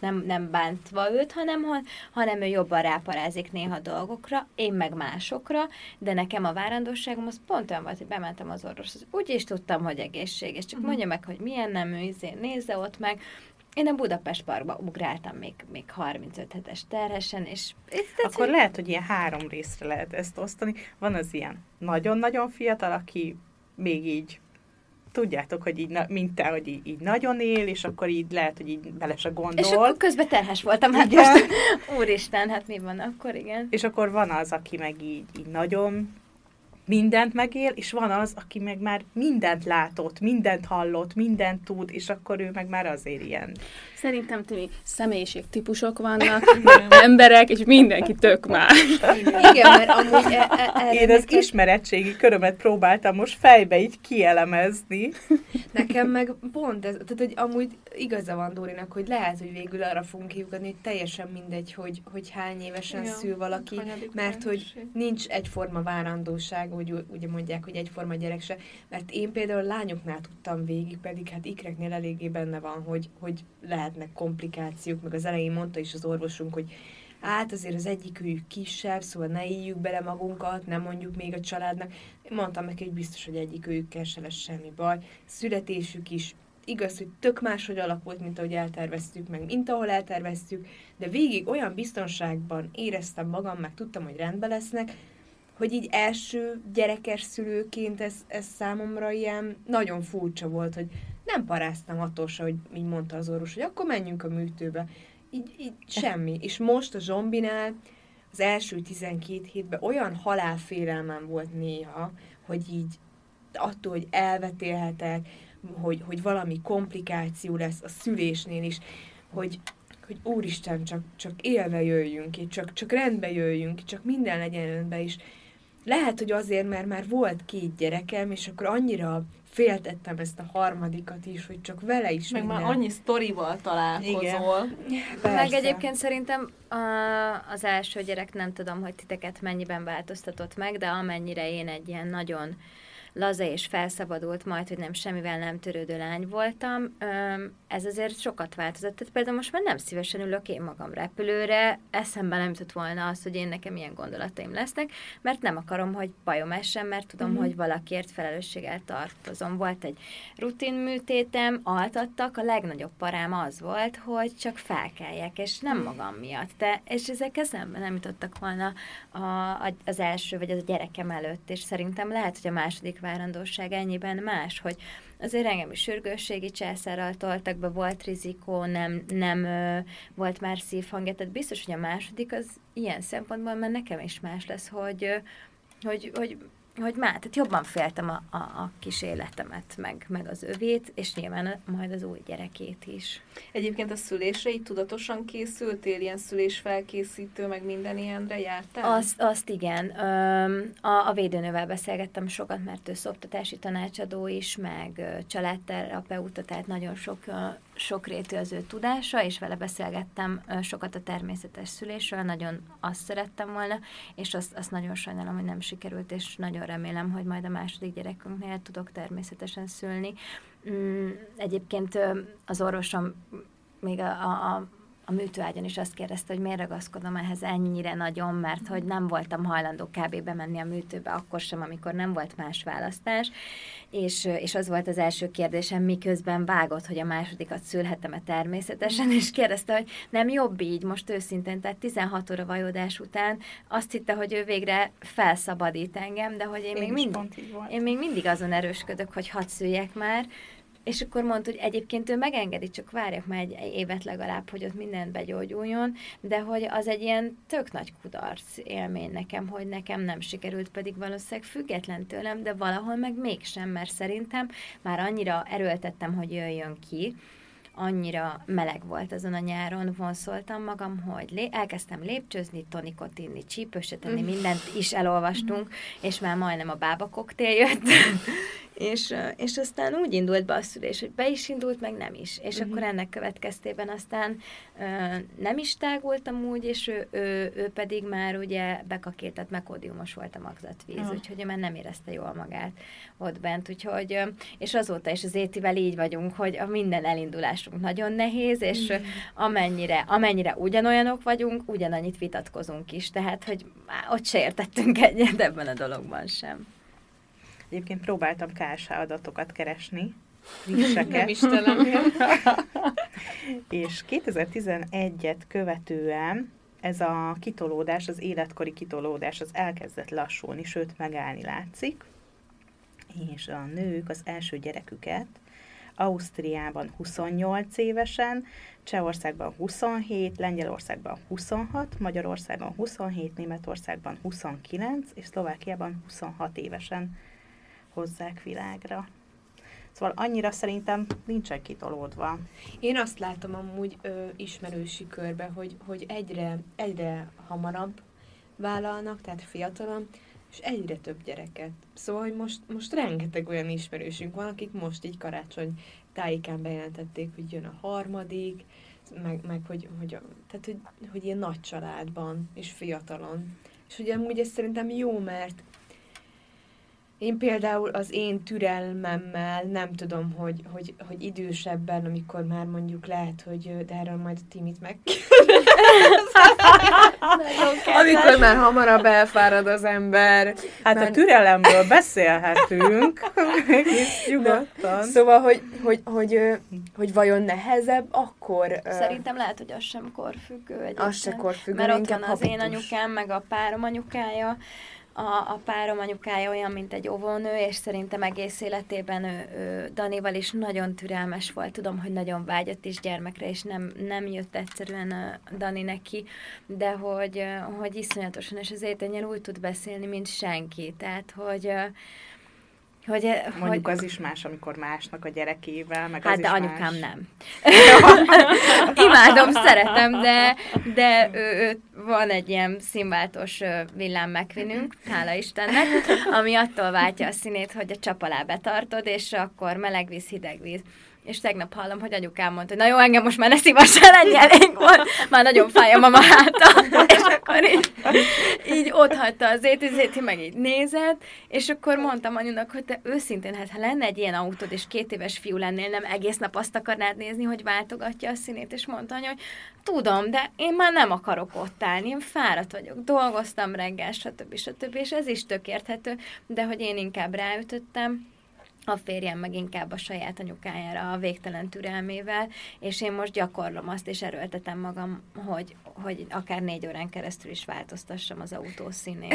Nem, nem bántva őt, hanem, hanem ő jobban ráparázik néha dolgokra, én meg másokra, de nekem a várandóságom az pont olyan volt, hogy bementem az orvoshoz. Úgy is tudtam, hogy egészséges, csak mondja meg, hogy milyen nem, ő izé, nézze ott meg. Én a Budapest parkba ugráltam még, még harmincöt hetes terhesen, és... Tetsz, Akkor hogy... lehet, hogy ilyen három részre lehet ezt osztani. Van az ilyen nagyon-nagyon fiatal, aki még így tudjátok, hogy így, mint te, hogy így, így nagyon él, és akkor így lehet, hogy így bele se gondol. És akkor közben terhes voltam, hát igen. Most, úristen, hát mi van akkor, igen. És akkor van az, aki meg így, így nagyon mindent megél, és van az, aki meg már mindent látott, mindent hallott, mindent tud, és akkor ő meg már azért ilyen. Szerintem, Timi, személyiségtípusok vannak, emberek, és mindenki tök más. Igen, mert amúgy... E- e- Én az neked... ismeretségi körömet próbáltam most fejbe így kielemezni. Nekem meg pont ez, tehát hogy amúgy igaza van Dórinak, hogy lehet, hogy végül arra fogunk kiukadni, hogy teljesen mindegy, hogy, hogy hány évesen ja, szül valaki, mert hogy nincs egyforma várandóság, úgy, úgy mondják, hogy egyforma gyerek se, mert én például lányoknál tudtam végig, pedig hát ikreknél eléggé benne van, hogy, hogy lehetnek komplikációk, meg az elején mondta is az orvosunk, hogy hát azért az egyikük kisebb, szóval ne éljük bele magunkat, nem mondjuk még a családnak. Én mondtam neki, hogy biztos, hogy egyikükkel se lesz semmi baj. Születésük is igaz, hogy tök máshogy alakult, mint ahogy elterveztük, meg mint ahol elterveztük, de végig olyan biztonságban éreztem magam, meg tudtam, hogy rendben lesznek, hogy így első gyerekes szülőként ez, ez számomra ilyen nagyon furcsa volt, hogy nem paráztam attól se, hogy így mondta az orvos, hogy akkor menjünk a műtőbe. Így, így semmi. És most a Zsombinál az első tizenkét hétben olyan halálfélelmem volt néha, hogy így attól, hogy elvetélhetek, hogy, hogy valami komplikáció lesz a szülésnél is, hogy, hogy úristen, csak, csak élve jöjjünk ki, csak, csak rendbe jöjjünk ki, csak minden legyen rendben is. Lehet, hogy azért, mert már volt két gyerekem, és akkor annyira féltettem ezt a harmadikat is, hogy csak vele is meg minden. Már annyi sztorival találkozol. Meg egyébként szerintem a, az első gyerek, nem tudom, hogy titeket mennyiben változtatott meg, de amennyire én egy ilyen nagyon laza és felszabadult, majd, hogy nem semmivel nem törődő lány voltam, ez azért sokat változott. Tehát például most már nem szívesen ülök én magam repülőre, eszembe nem jutott volna az, hogy én nekem ilyen gondolataim lesznek, mert nem akarom, hogy bajom essen, mert tudom, mm. hogy valakiért felelősséggel tartozom. Volt egy rutin műtétem, altattak, a legnagyobb parám az volt, hogy csak felkeljek, és nem mm. magam miatt. De, és ezek eszembe nem jutottak volna a, a, az első, vagy az a gyerekem előtt, és szerintem lehet, hogy a második várandóság ennyiben más, hogy azért engem is sürgősségi császárral toltak be, volt rizikó, nem, nem ö, volt már szívhangja, tehát biztos, hogy a második az ilyen szempontból, mert nekem is más lesz, hogy, ö, hogy, hogy, hogy már, tehát jobban féltem a, a, a kis életemet, meg, meg az övét, és nyilván majd az új gyerekét is. Egyébként a szülésre így tudatosan készültél, ilyen szülésfelkészítő, meg minden ilyenre jártál? Azt, azt igen. A, a védőnővel beszélgettem sokat, mert ő szoptatási tanácsadó is, meg családterapeuta, tehát nagyon sok, sokrétű az ő tudása, és vele beszélgettem sokat a természetes szülésről, nagyon azt szerettem volna, és azt, azt nagyon sajnálom, hogy nem sikerült, és nagyon remélem, hogy majd a második gyerekünknél tudok természetesen szülni. Egyébként az orvosom még a, a, a műtőágyon, és azt kérdezte, hogy miért ragaszkodom ehhez ennyire nagyon, mert hogy nem voltam hajlandó kb. Bemenni a műtőbe akkor sem, amikor nem volt más választás, és, és az volt az első kérdésem, miközben vágott, hogy a másodikat szülhetem-e természetesen, és kérdezte, hogy nem jobb így, most őszintén, tehát tizenhat óra vajodás után azt hitte, hogy ő végre felszabadít engem, de hogy én, én, még, mindig, én még mindig azon erősködök, hogy hadd szüljek már. És akkor mondta, hogy egyébként ő megengedi, csak várjak már egy évet legalább, hogy ott mindent begyógyuljon, de hogy az egy ilyen tök nagy kudarc élmény nekem, hogy nekem nem sikerült, pedig valószínűleg független tőlem, de valahol meg mégsem, mert szerintem már annyira erőltettem, hogy jöjjön ki, annyira meleg volt azon a nyáron, vonszoltam magam, hogy lé- elkezdtem lépcsőzni, tonikot inni, csípőset enni, mindent is elolvastunk, és már majdnem a bába koktél jött. És, és aztán úgy indult be a szülés, hogy be is indult, meg nem is. És uh-huh. akkor ennek következtében aztán ö, nem is tágultam úgy, és ő, ő, ő pedig már ugye bekakértett, mekódiumos volt a magzatvíz, uh-huh. úgyhogy már nem érezte jól magát ott bent. Úgyhogy, és azóta is az Étivel így vagyunk, hogy a minden elindulásunk nagyon nehéz, és uh-huh. amennyire, amennyire ugyanolyanok vagyunk, ugyanannyit vitatkozunk is. Tehát, hogy ott se értettünk egyet ebben a dologban sem. Egyébként próbáltam ká es há adatokat keresni, frisseket. Istenem. És kétezer-tizenegyet követően ez a kitolódás, az életkori kitolódás, az elkezdett lassulni, sőt megállni látszik. És a nők az első gyereküket Ausztriában huszonnyolc évesen, Csehországban huszonhét, Lengyelországban huszonhat, Magyarországon huszonhét, Németországban huszonkilenc, és Szlovákiában huszonhat évesen hozzák világra. Szóval annyira szerintem nincsen kitolódva. Én azt látom amúgy ö, ismerősi körbe, hogy, hogy egyre, egyre hamarabb vállalnak, tehát fiatalon, és egyre több gyereket. Szóval, hogy most, most rengeteg olyan ismerősünk van, akik most így karácsony tájékán bejelentették, hogy jön a harmadik, meg, meg hogy, hogy, a, tehát, hogy, hogy ilyen nagy családban, és fiatalon. És ugye amúgy ez szerintem jó, mert én például az én türelmemmel nem tudom, hogy, hogy, hogy idősebben, amikor már mondjuk lehet, hogy de erről majd a Timit meg... amikor már hamarabb elfárad az ember. Hát már... a türelemből beszélhetünk. Nyugodtan. Szóval, hogy, hogy, hogy, hogy, hogy vajon nehezebb akkor... Szerintem lehet, hogy az sem korfüggő egyébként. Az se korfüggő. Mert ott van az én anyukám, meg a párom anyukája. A, a párom anyukája olyan, mint egy óvónő, és szerintem egész életében ő, ő Danival is nagyon türelmes volt. Tudom, hogy nagyon vágyott is gyermekre, és nem, nem jött egyszerűen Dani neki, de hogy, hogy iszonyatosan, és az Zétényel úgy tud beszélni, mint senki. Tehát, hogy... Hogy, Mondjuk hogy, az is más, amikor másnak a gyerekével, meg hát az de is anyukám más. Nem. Imádom, szeretem, de, de ő, ő, van egy ilyen színváltós villám megvinünk, hála Istennek, ami attól váltja a színét, hogy a csap alá betartod, és akkor meleg víz, hideg víz. És tegnap hallom, hogy anyukám mondta, hogy na jó, engem most már ne szívassál, ennyi elég volt, már nagyon fáj a mama háta, és akkor így, így ott hagyta az étizéti, meg így nézett, és akkor mondtam anyunak, hogy te őszintén, hát ha lenne egy ilyen autód, és két éves fiú lennél, nem egész nap azt akarnád nézni, hogy váltogatja a színét, és mondta anya, hogy tudom, de én már nem akarok ott állni, én fáradt vagyok, dolgoztam reggel, stb. stb. És ez is tök érthető, de hogy én inkább ráütöttem, a férjem meg inkább a saját anyukájára, a végtelen türelmével, és én most gyakorlom azt, és erőltetem magam, hogy, hogy akár négy órán keresztül is változtassam az autó színét.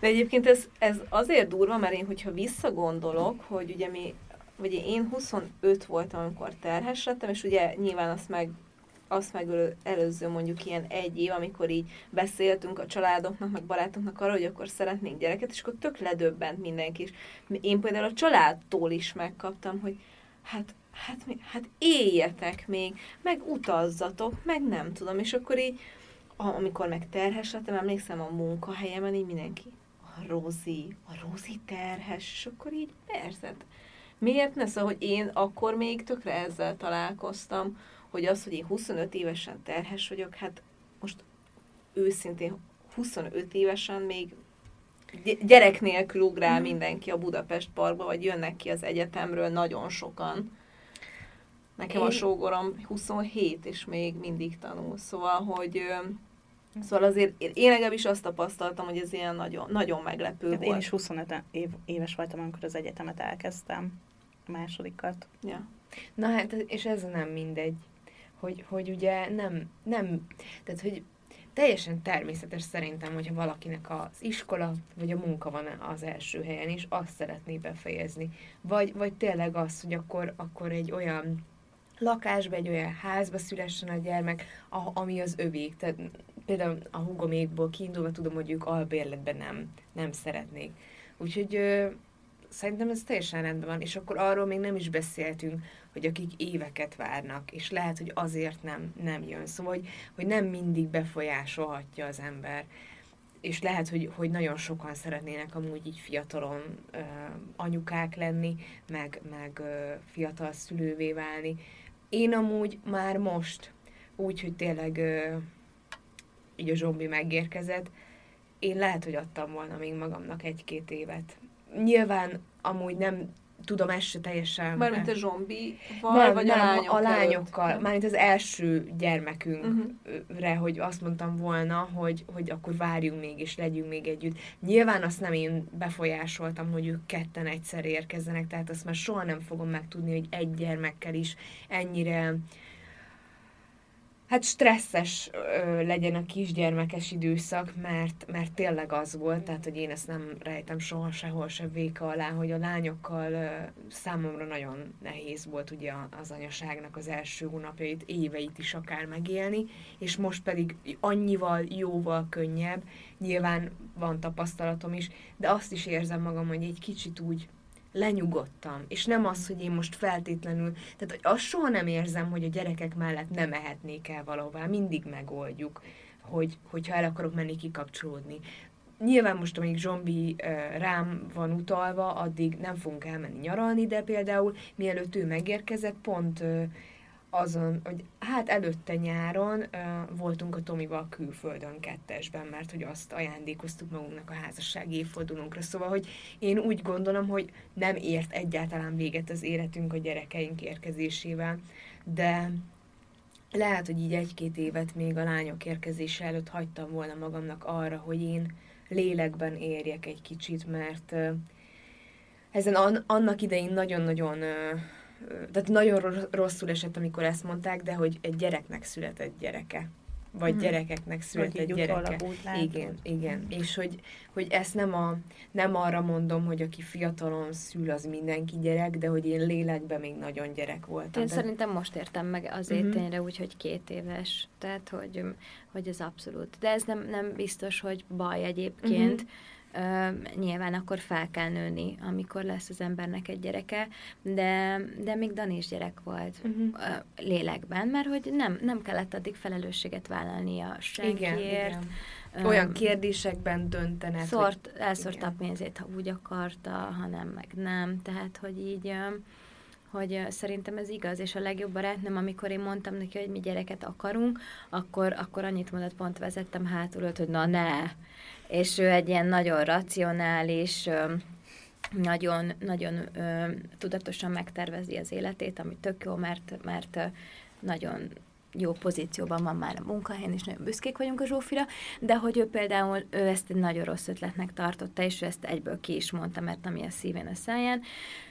De egyébként ez, ez azért durva, mert én, hogyha visszagondolok, hogy ugye mi, vagy én huszonöt voltam, amikor terhes lettem, és ugye nyilván azt meg azt megelőző mondjuk ilyen egy év, amikor így beszéltünk a családoknak, meg barátoknak arra, hogy akkor szeretnénk gyereket, és akkor tök ledöbbent mindenki is. Én például a családtól is megkaptam, hogy hát, hát, hát éljetek még, meg utazzatok, meg nem tudom, és akkor így, amikor meg terhes lettem, emlékszem a munkahelyemen, így mindenki, a Rózi, a Rózi terhes, és akkor így persze. Miért ne? Szóval, hogy én akkor még tökre ezzel találkoztam, hogy az, hogy én huszonöt évesen terhes vagyok, hát most őszintén huszonöt évesen még gyerek nélkül ugrál mindenki a Budapest parkba, vagy jönnek ki az egyetemről nagyon sokan. Nekem én... a sógorom huszonhét, és még mindig tanul. Szóval, hogy... Szóval azért én legalábbis azt tapasztaltam, hogy ez ilyen nagyon, nagyon meglepő hát volt. Én is huszonöt év, éves voltam, amikor az egyetemet elkezdtem, a másodikat. Ja. Na hát, és ez nem mindegy, hogy, hogy ugye nem, nem, tehát hogy teljesen természetes szerintem, hogyha valakinek az iskola vagy a munka van az első helyen, és azt szeretné befejezni. Vagy, vagy tényleg az, hogy akkor, akkor egy olyan lakásba, egy olyan házba szülessen a gyermek, ami az övék. Tehát például a hugomékból kiindulva tudom, hogy ők albérletben nem, nem szeretnék. Úgyhogy ö, szerintem ez teljesen rendben van, és akkor arról még nem is beszéltünk, hogy akik éveket várnak, és lehet, hogy azért nem, nem jön. Szóval, hogy, hogy nem mindig befolyásolhatja az ember, és lehet, hogy, hogy nagyon sokan szeretnének amúgy így fiatalon ö, anyukák lenni, meg, meg ö, fiatal szülővé válni. Én amúgy már most, úgy, hogy tényleg... Ö, így a zsombi megérkezett, én lehet, hogy adtam volna még magamnak egy-két évet. Nyilván amúgy nem tudom ezt se teljesen... Mármint a zsombival, nem, vagy nem, a lányokkal? a lányokkal. Mármint az első gyermekünkre, uh-huh. hogy azt mondtam volna, hogy, hogy akkor várjunk még, és legyünk még együtt. Nyilván azt nem én befolyásoltam, hogy ők ketten egyszer érkezzenek, tehát azt már soha nem fogom megtudni, hogy egy gyermekkel is ennyire... Hát stresszes ö, legyen a kisgyermekes időszak, mert, mert tényleg az volt, tehát hogy én ezt nem rejtem soha sehol se véka alá, hogy a lányokkal ö, számomra nagyon nehéz volt ugye az anyaságnak az első hónapjait, éveit is akár megélni, és most pedig annyival, jóval könnyebb, nyilván van tapasztalatom is, de azt is érzem magam, hogy egy kicsit úgy lenyugodtam, és nem az, hogy én most feltétlenül, tehát hogy azt soha nem érzem, hogy a gyerekek mellett nem mehetnék el valahová, mindig megoldjuk, hogy, hogyha el akarok menni, kikapcsolódni. Nyilván most, amíg zsombi rám van utalva, addig nem fogunk elmenni nyaralni, de például mielőtt ő megérkezett, pont azon, hogy hát előtte nyáron voltunk a Tomival külföldön kettesben, mert hogy azt ajándékoztuk magunknak a házassági évfordulónkra. Szóval, hogy én úgy gondolom, hogy nem ért egyáltalán véget az életünk a gyerekeink érkezésével, de lehet, hogy így egy-két évet még a lányok érkezése előtt hagytam volna magamnak arra, hogy én lélekben érjek egy kicsit, mert ezen annak idején nagyon-nagyon... Tehát nagyon rosszul esett, amikor ezt mondták, de hogy egy gyereknek született gyereke. Vagy hmm. gyerekeknek született gyereke. Igen, igen. És hogy, hogy ezt nem, a, nem arra mondom, hogy aki fiatalon szül, az mindenki gyerek, de hogy én lélekben még nagyon gyerek voltam. Én de... szerintem most értem meg az Zétényre, uh-huh. úgyhogy két éves. Tehát, hogy, hogy az abszolút. De ez nem, nem biztos, hogy baj egyébként. Uh-huh. Uh, nyilván akkor fel kell nőni, amikor lesz az embernek egy gyereke, de, de még Dani is gyerek volt uh-huh. uh, lélekben, mert hogy nem, nem kellett addig felelősséget vállalnia senkiért. Igen, igen. Olyan um, kérdésekben döntenek. Szort, hogy... Elszórta a pénzét, ha úgy akarta, ha nem, meg nem. Tehát, hogy így... Um, hogy szerintem ez igaz, és a legjobb barátnőm, amikor én mondtam neki, hogy mi gyereket akarunk, akkor, akkor annyit mondott, pont vezettem hátulőt, hogy na ne! És ő egy ilyen nagyon racionális, nagyon, nagyon tudatosan megtervezi az életét, ami tök jó, mert, mert nagyon jó pozícióban van már a munkahelyen, és nagyon büszkék vagyunk a Zsófira, de hogy ő például, ő ezt egy nagyon rossz ötletnek tartotta, és ő ezt egyből ki is mondta, mert ami a szívén, a száján.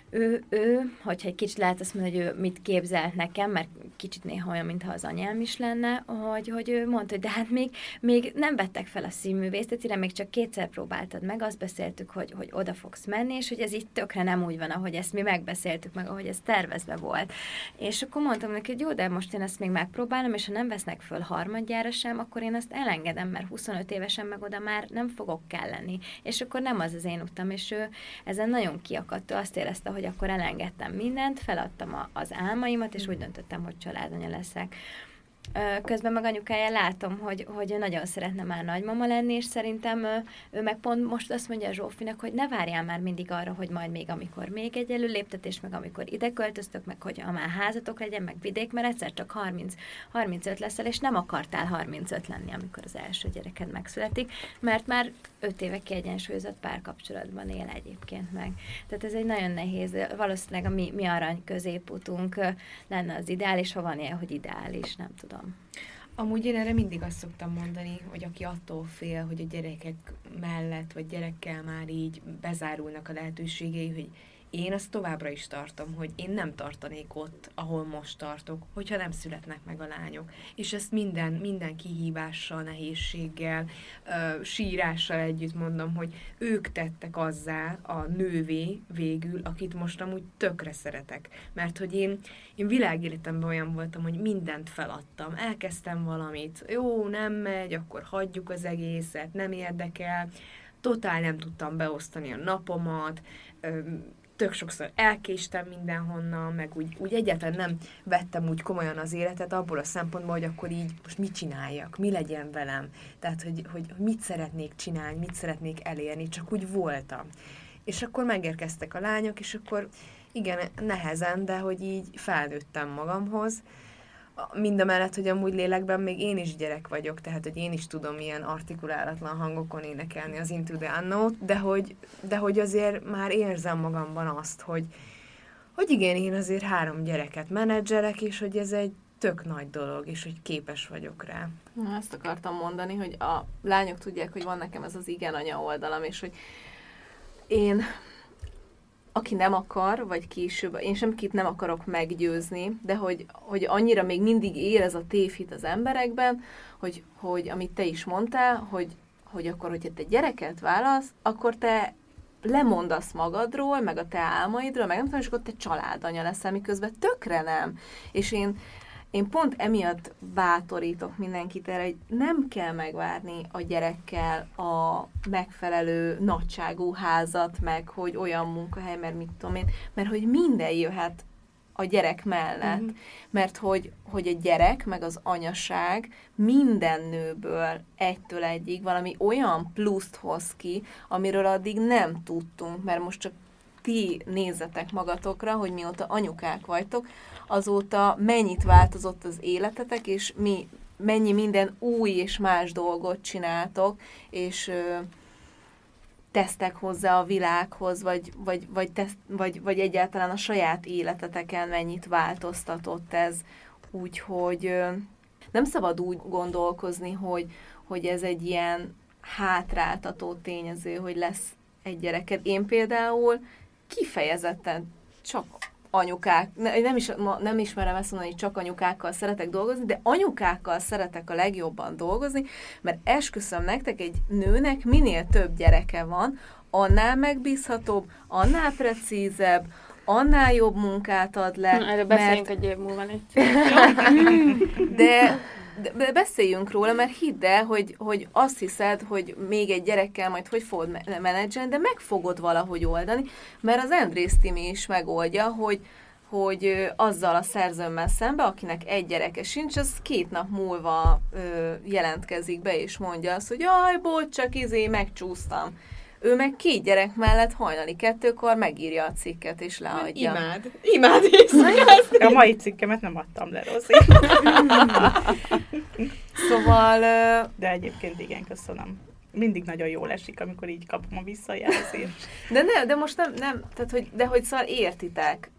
Ő, ő, hogyha egy kicsit lehet azt mondani, hogy ő mit képzelt nekem, mert kicsit néha olyan, mintha az anyám is lenne, hogy, hogy ő mondta, hogy de hát még, még nem vettek fel a színművészetére, még csak kétszer próbáltad meg, azt beszéltük, hogy, hogy oda fogsz menni, és hogy ez itt tökre nem úgy van, ahogy ezt mi megbeszéltük meg, ahogy ez tervezve volt. És akkor mondtam neki, hogy jó, de most én ezt még megpróbálom, és ha nem vesznek föl harmadjára sem, akkor én azt elengedem, mert huszonöt évesen meg oda már nem fogok kell lenni. És akkor nem az az én utam, és ő ezen nagyon kiakadt, azt érezte, hogy akkor elengedtem mindent, feladtam a, az álmaimat, és úgy döntöttem, hogy családanya leszek. Közben meg anyukáján látom, hogy, hogy nagyon szeretne már nagymama lenni, és szerintem ő meg pont most azt mondja a Zsófinak, hogy ne várjál már mindig arra, hogy majd még amikor még egy előléptetés, meg amikor ide költöztök, meg hogy a már házatok legyen, meg vidék, mert egyszer csak harminc, harmincöt leszel, és nem akartál harmincöt lenni, amikor az első gyereked megszületik, mert már öt éve kiegyensúlyozott párkapcsolatban él egyébként meg. Tehát ez egy nagyon nehéz, valószínűleg a mi, mi arany középutunk lenne az ideális, ha van ilyen, hogy ideális, nem tudom. Amúgy én erre mindig azt szoktam mondani, hogy aki attól fél, hogy a gyerekek mellett, vagy gyerekkel már így bezárulnak a lehetőségei, hogy én azt továbbra is tartom, hogy én nem tartanék ott, ahol most tartok, hogyha nem születnek meg a lányok. És ezt minden, minden kihívással, nehézséggel, sírással együtt mondom, hogy ők tettek azzá a nővé végül, akit most amúgy tökre szeretek. Mert hogy én, én világéletemben olyan voltam, hogy mindent feladtam. Elkezdtem valamit, jó, nem megy, akkor hagyjuk az egészet, nem érdekel. Totál nem tudtam beosztani a napomat, tök sokszor elkéstem mindenhonnan, meg úgy, úgy egyáltalán nem vettem úgy komolyan az életet abból a szempontból, hogy akkor így most mit csináljak, mi legyen velem, tehát hogy, hogy mit szeretnék csinálni, mit szeretnék elérni, csak úgy voltam. És akkor megérkeztek a lányok, és akkor igen, nehezen, de hogy így felnőttem magamhoz, mindamellett, hogy amúgy lélekben még én is gyerek vagyok, tehát, hogy én is tudom ilyen artikulálatlan hangokon énekelni az Into the Unknown, de hogy, de hogy azért már érzem magamban azt, hogy, hogy igen, én azért három gyereket menedzselek, és hogy ez egy tök nagy dolog, és hogy képes vagyok rá. Na, ezt akartam mondani, hogy a lányok tudják, hogy van nekem ez az igen anya oldalam, és hogy én... aki nem akar, vagy később, én semkit nem akarok meggyőzni, de hogy, hogy annyira még mindig él ez a tévhit az emberekben, hogy, hogy amit te is mondtál, hogy, hogy akkor, hogyha te gyereket válasz, akkor te lemondasz magadról, meg a te álmaidról, meg nem tudom, és akkor te családanya leszel, miközben tökre nem. És én, én pont emiatt bátorítok mindenkit erre, hogy nem kell megvárni a gyerekkel a megfelelő nagyságú házat, meg hogy olyan munkahely, mert mit tudom én, mert hogy minden jöhet a gyerek mellett, uh-huh. mert hogy, hogy a gyerek, meg az anyaság minden nőből egytől egyig valami olyan pluszt hoz ki, amiről addig nem tudtunk, mert most csak ti nézzetek magatokra, hogy mióta anyukák vagytok, azóta mennyit változott az életetek, és mi, mennyi minden új és más dolgot csináltok, és ö, tesztek hozzá a világhoz, vagy, vagy, vagy, teszt, vagy, vagy egyáltalán a saját életeteken mennyit változtatott ez. Úgyhogy ö, nem szabad úgy gondolkozni, hogy, hogy ez egy ilyen hátráltató tényező, hogy lesz egy gyereked. Én például kifejezetten csak anyukák, nem, is, nem ismerem ezt mondani, hogy csak anyukákkal szeretek dolgozni, de anyukákkal szeretek a legjobban dolgozni, mert esküszöm nektek, egy nőnek minél több gyereke van, annál megbízhatóbb, annál precízebb, annál jobb munkát ad le. Na, erről beszéljünk mert... egy év múlva. de, de beszéljünk róla, mert hidd el, hogy, hogy azt hiszed, hogy még egy gyerekkel majd hogy fogod menedzselni, de meg fogod valahogy oldani, mert az Andrész Timi is megoldja, hogy, hogy azzal a szerzőmmel szembe, akinek egy gyereke sincs, az két nap múlva ö, jelentkezik be, és mondja azt, hogy jaj, bocs, csak izé, megcsúsztam. Ő meg két gyerek mellett hajnali kettőkor megírja a cikket, és leadja. Imád. Imád is. A mai cikkemet nem adtam le, Rozi. Szóval... De egyébként igen, köszönöm. Mindig nagyon jól esik, amikor így kapom a visszajelzést. De nem, de most nem, nem tehát hogy, de hogy szóval értitek,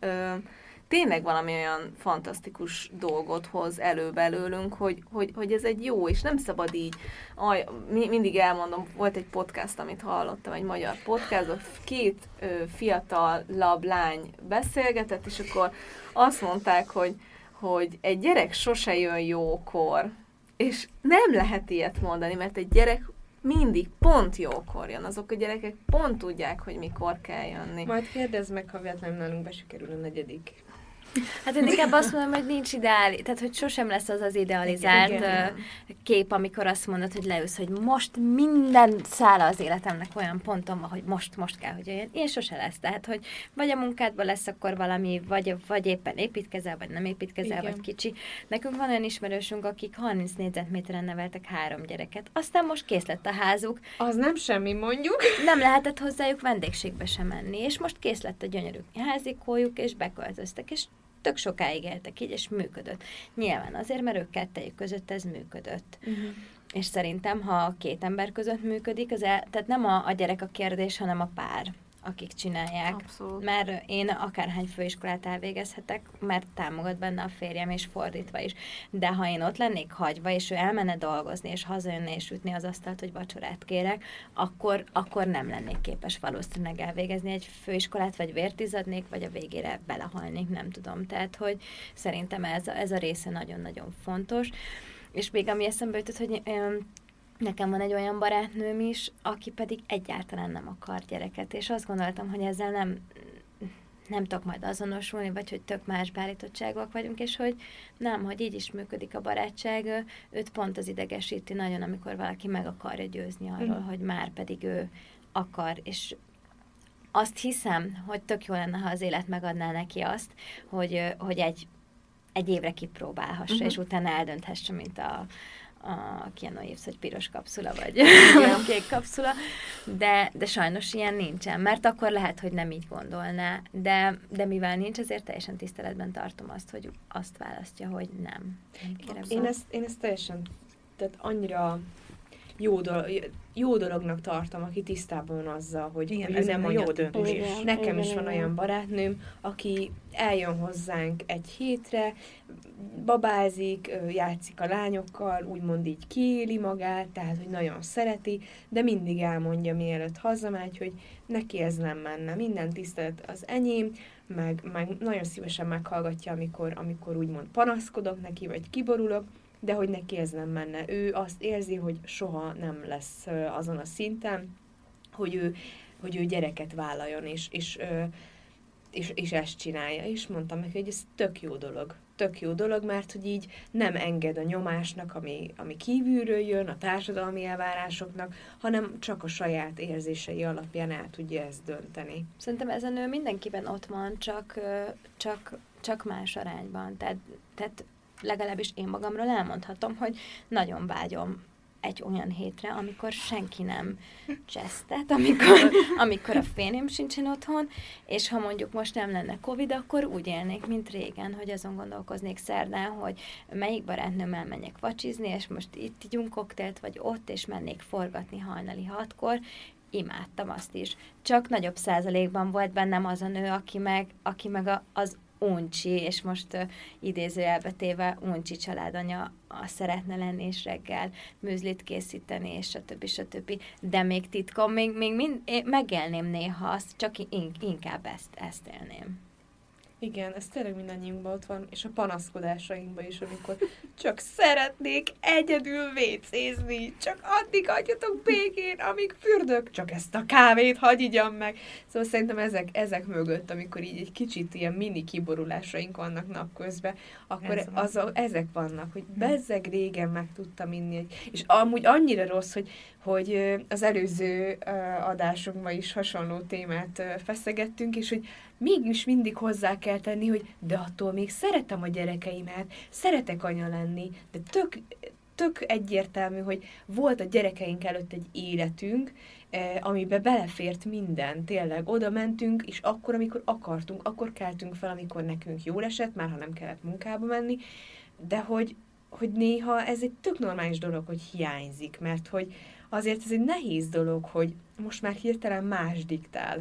tényleg valami olyan fantasztikus dolgot hoz elő belőlünk, hogy, hogy, hogy ez egy jó, és nem szabad így. Aj, mindig elmondom, volt egy podcast, amit hallottam, egy magyar podcast, két ö, fiatalabb lány beszélgetett, és akkor azt mondták, hogy, hogy egy gyerek sose jön jókor, és nem lehet ilyet mondani, mert egy gyerek mindig pont jókor jön. Azok a gyerekek pont tudják, hogy mikor kell jönni. Majd kérdezd meg, ha véletlenül nálunk be sikerül a negyedik. Hát én inkább azt mondom, hogy nincs ideális, tehát hogy sosem lesz az az idealizált igen, igen. kép, amikor azt mondod, hogy leülsz, hogy most minden szála az életemnek olyan ponton van, hogy most, most kell, hogy olyan. Én sose lesz. Tehát, hogy vagy a munkádban lesz akkor valami, vagy, vagy éppen építkezel, vagy nem építkezel, igen. vagy kicsi. Nekünk van olyan ismerősünk, akik harminc négyzetméteren neveltek három gyereket. Aztán most kész lett a házuk. Az nem semmi, mondjuk. Nem lehetett hozzájuk vendégségbe sem menni, és most kész lett a gyönyörű házikójuk, és beköltöztek, és tök sokáig éltek így, és működött. Nyilván azért, mert ők kettejük között ez működött. Uh-huh. És szerintem, ha két ember között működik, az el, tehát nem a, a gyerek a kérdés, hanem a pár, akik csinálják. Abszolút. Mert én akárhány főiskolát elvégezhetek, mert támogat benne a férjem, és fordítva is. De ha én ott lennék hagyva, és ő elmenne dolgozni, és hazajönne, és ütni az asztalt, hogy vacsorát kérek, akkor, akkor nem lennék képes valószínűleg elvégezni egy főiskolát, vagy vértizadnék, vagy a végére belehalnék, nem tudom. Tehát, hogy szerintem ez a, ez a része nagyon-nagyon fontos. És még ami eszembe jutott, hogy... Nekem van egy olyan barátnőm is, aki pedig egyáltalán nem akar gyereket, és azt gondoltam, hogy ezzel nem, nem tudok majd azonosulni, vagy hogy tök más beállítottságúak vagyunk, és hogy nem, hogy így is működik a barátság, őt pont az idegesíti nagyon, amikor valaki meg akarja győzni arról, mm. hogy már pedig ő akar, és azt hiszem, hogy tök jó lenne, ha az élet megadná neki azt, hogy, hogy egy, egy évre kipróbálhassa, mm-hmm. és utána eldönthesse, mint a a Keanu Reeves, hogy piros kapszula, vagy kék kapszula, de, de sajnos ilyen nincsen, mert akkor lehet, hogy nem így gondolná, de, de mivel nincs, ezért teljesen tiszteletben tartom azt, hogy azt választja, hogy nem. Én ezt, én ezt teljesen, tehát annyira jó, dolog, jó dolognak tartom, aki tisztában van azzal, hogy igen, ez nem a jó döntés. döntés. Nekem is van olyan barátnőm, aki eljön hozzánk egy hétre, babázik, játszik a lányokkal, úgymond így kiéli magát, tehát, hogy nagyon szereti, de mindig elmondja, mielőtt hazamegy, hogy neki ez nem menne. Minden tisztelet az enyém, meg, meg nagyon szívesen meghallgatja, amikor, amikor úgymond panaszkodok neki, vagy kiborulok, de hogy neki ez nem menne. Ő azt érzi, hogy soha nem lesz azon a szinten, hogy ő, hogy ő gyereket vállaljon, és, és, és, és ezt csinálja. És mondtam neki, hogy ez tök jó dolog. Tök jó dolog, mert hogy így nem enged a nyomásnak, ami, ami kívülről jön, a társadalmi elvárásoknak, hanem csak a saját érzései alapján el tudja ezt dönteni. Szerintem ez a nő mindenkiben ott van, csak, csak, csak más arányban. Tehát, tehát legalábbis én magamról elmondhatom, hogy nagyon vágyom egy olyan hétre, amikor senki nem csesztet, amikor, amikor a férjem sincsen otthon, és ha mondjuk most nem lenne Covid, akkor úgy élnék, mint régen, hogy azon gondolkoznék szerdán, hogy melyik barátnőmmel menjek vacsizni, és most itt igyunk koktélt, vagy ott, és mennék forgatni hajnali hatkor. Imádtam azt is. Csak nagyobb százalékban volt bennem az a nő, aki meg, aki meg a, az uncsi, és most uh, idézőjelbe téve uncsi családanya a szeretne lenni, és reggel műzlit készíteni, és stb. stb. De még titkom, még, még mind, megélném néha azt, csak in, inkább ezt, ezt élném. Igen, ez tényleg mindannyiunkban ott van, és a panaszkodásainkban is, amikor csak szeretnék egyedül vécézni, csak addig adjatok békén, amíg fürdök, csak ezt a kávét hadd igyam meg. Szóval szerintem ezek, ezek mögött, amikor így egy kicsit ilyen mini kiborulásaink vannak napközben, akkor az a, ezek vannak, hogy bezzeg régen meg tudtam inni. És amúgy annyira rossz, hogy, hogy az előző adásunkban is hasonló témát feszegettünk, és hogy mégis mindig hozzá kell tenni, hogy de attól még szeretem a gyerekeimet, szeretek anya lenni, de tök, tök egyértelmű, hogy volt a gyerekeink előtt egy életünk, eh, amiben belefért minden, tényleg oda mentünk, és akkor, amikor akartunk, akkor keltünk fel, amikor nekünk jól esett, már ha nem kellett munkába menni, de hogy, hogy néha ez egy tök normális dolog, hogy hiányzik, mert hogy azért ez egy nehéz dolog, hogy most már hirtelen más diktál.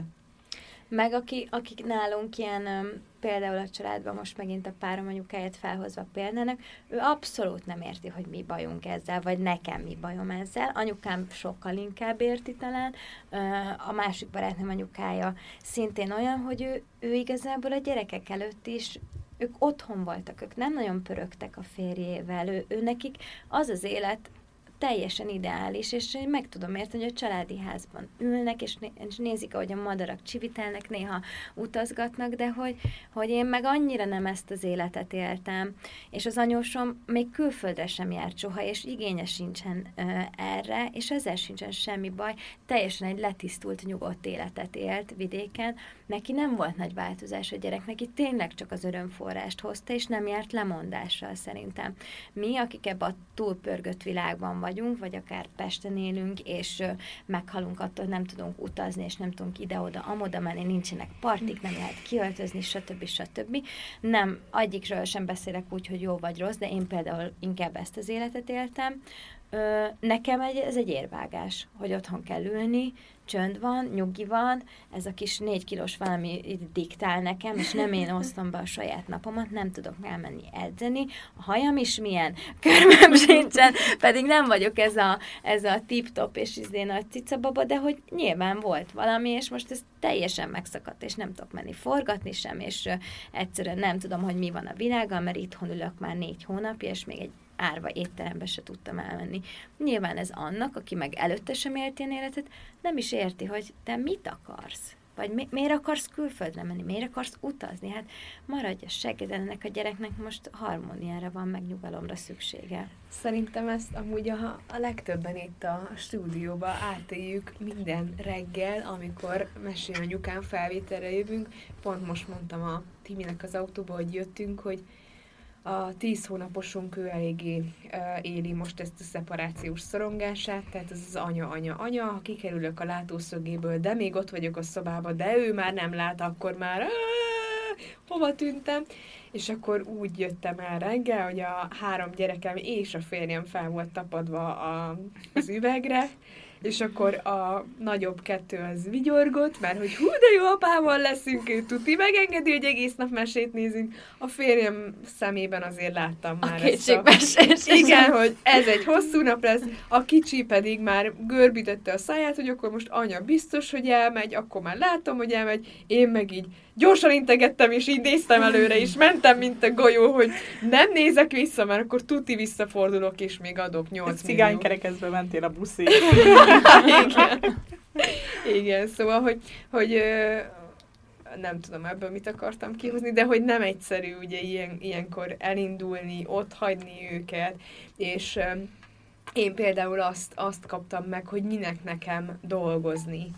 Meg aki, akik nálunk ilyen, öm, például a családban most megint a párom anyukáját felhozva példának, ő abszolút nem érti, hogy mi bajunk ezzel, vagy nekem mi bajom ezzel. Anyukám sokkal inkább érti talán. A másik barátnőm anyukája szintén olyan, hogy ő, ő igazából a gyerekek előtt is, ők otthon voltak, ők nem nagyon pörögtek a férjével, ő, ő nekik az az élet, teljesen ideális, és meg tudom érteni, hogy a családi házban ülnek, és, né- és nézik, ahogy a madarak csivitelnek, néha utazgatnak, de hogy, hogy én meg annyira nem ezt az életet éltem, és az anyósom még külföldre sem járt soha, és igénye sincsen ö, erre, és ezzel sincsen semmi baj, teljesen egy letisztult, nyugodt életet élt vidéken, neki nem volt nagy változás a gyerek, neki tényleg csak az örömforrást hozta, és nem járt lemondással szerintem. Mi, akik ebben a túlpörgött világban vagyunk, vagy akár Pesten élünk, és meghalunk attól, nem tudunk utazni, és nem tudunk ide-oda, amoda menni, nincsenek partik, nem lehet kiöltözni, stb. Stb. Nem, egyikről sem beszélek úgy, hogy jó vagy rossz, de én például inkább ezt az életet éltem. Nekem egy, ez egy érvágás, hogy otthon kell ülni, csönd van, nyugi van, ez a kis négy kilós valami diktál nekem, és nem én osztom be a saját napomat, nem tudok elmenni edzeni, a hajam is milyen, körmöm sincsen, pedig nem vagyok ez a, ez a tip-top és izé nagy cicababa, de hogy nyilván volt valami, és most ez teljesen megszakadt, és nem tudok menni forgatni sem, és egyszerűen nem tudom, hogy mi van a világgal, mert itthon ülök már négy hónapja, és még egy árva étterembe se tudtam elmenni. Nyilván ez annak, aki meg előtte sem élt ilyen életet, nem is érti, hogy te mit akarsz? Vagy mi, miért akarsz külföldre menni? Miért akarsz utazni? Hát maradj a segéden, ennek a gyereknek most harmóniára van, meg nyugalomra szüksége. Szerintem ezt amúgy a, a legtöbben itt a stúdióba átéljük minden reggel, amikor Mesélyanyukám felvételre jövünk. Pont most mondtam a Timinek az autóba, hogy jöttünk, hogy a tíz hónaposunk, ő eléggé uh, éli most ezt a szeparációs szorongását, tehát ez az anya, anya, anya, ha kikerülök a látószögéből, de még ott vagyok a szobában, de ő már nem lát, akkor már áh, hova tűntem? És akkor úgy jöttem el reggel, hogy a három gyerekem és a férjem fel volt tapadva a, az üvegre, és akkor a nagyobb kettő az vigyorgott, mert hogy hú, de jó apával leszünk, ő tuti megengedi, hogy egész nap mesét nézünk. A férjem szemében azért láttam már a ezt a... Igen, hogy ez egy hosszú nap lesz. A kicsi pedig már görbítette a száját, hogy akkor most anya biztos, hogy elmegy, akkor már látom, hogy elmegy. Én meg így gyorsan integettem, és így néztem előre, és mentem, mint a golyó, hogy nem nézek vissza, mert akkor tuti visszafordulok, és még adok nyolc milliót. Cigánykerekezbe mentél a buszért. Igen. Igen, szóval, hogy, hogy nem tudom ebből mit akartam kihozni, de hogy nem egyszerű ugye ilyen, ilyenkor elindulni, ott hagyni őket, és én például azt, azt kaptam meg, hogy minek nekem dolgozni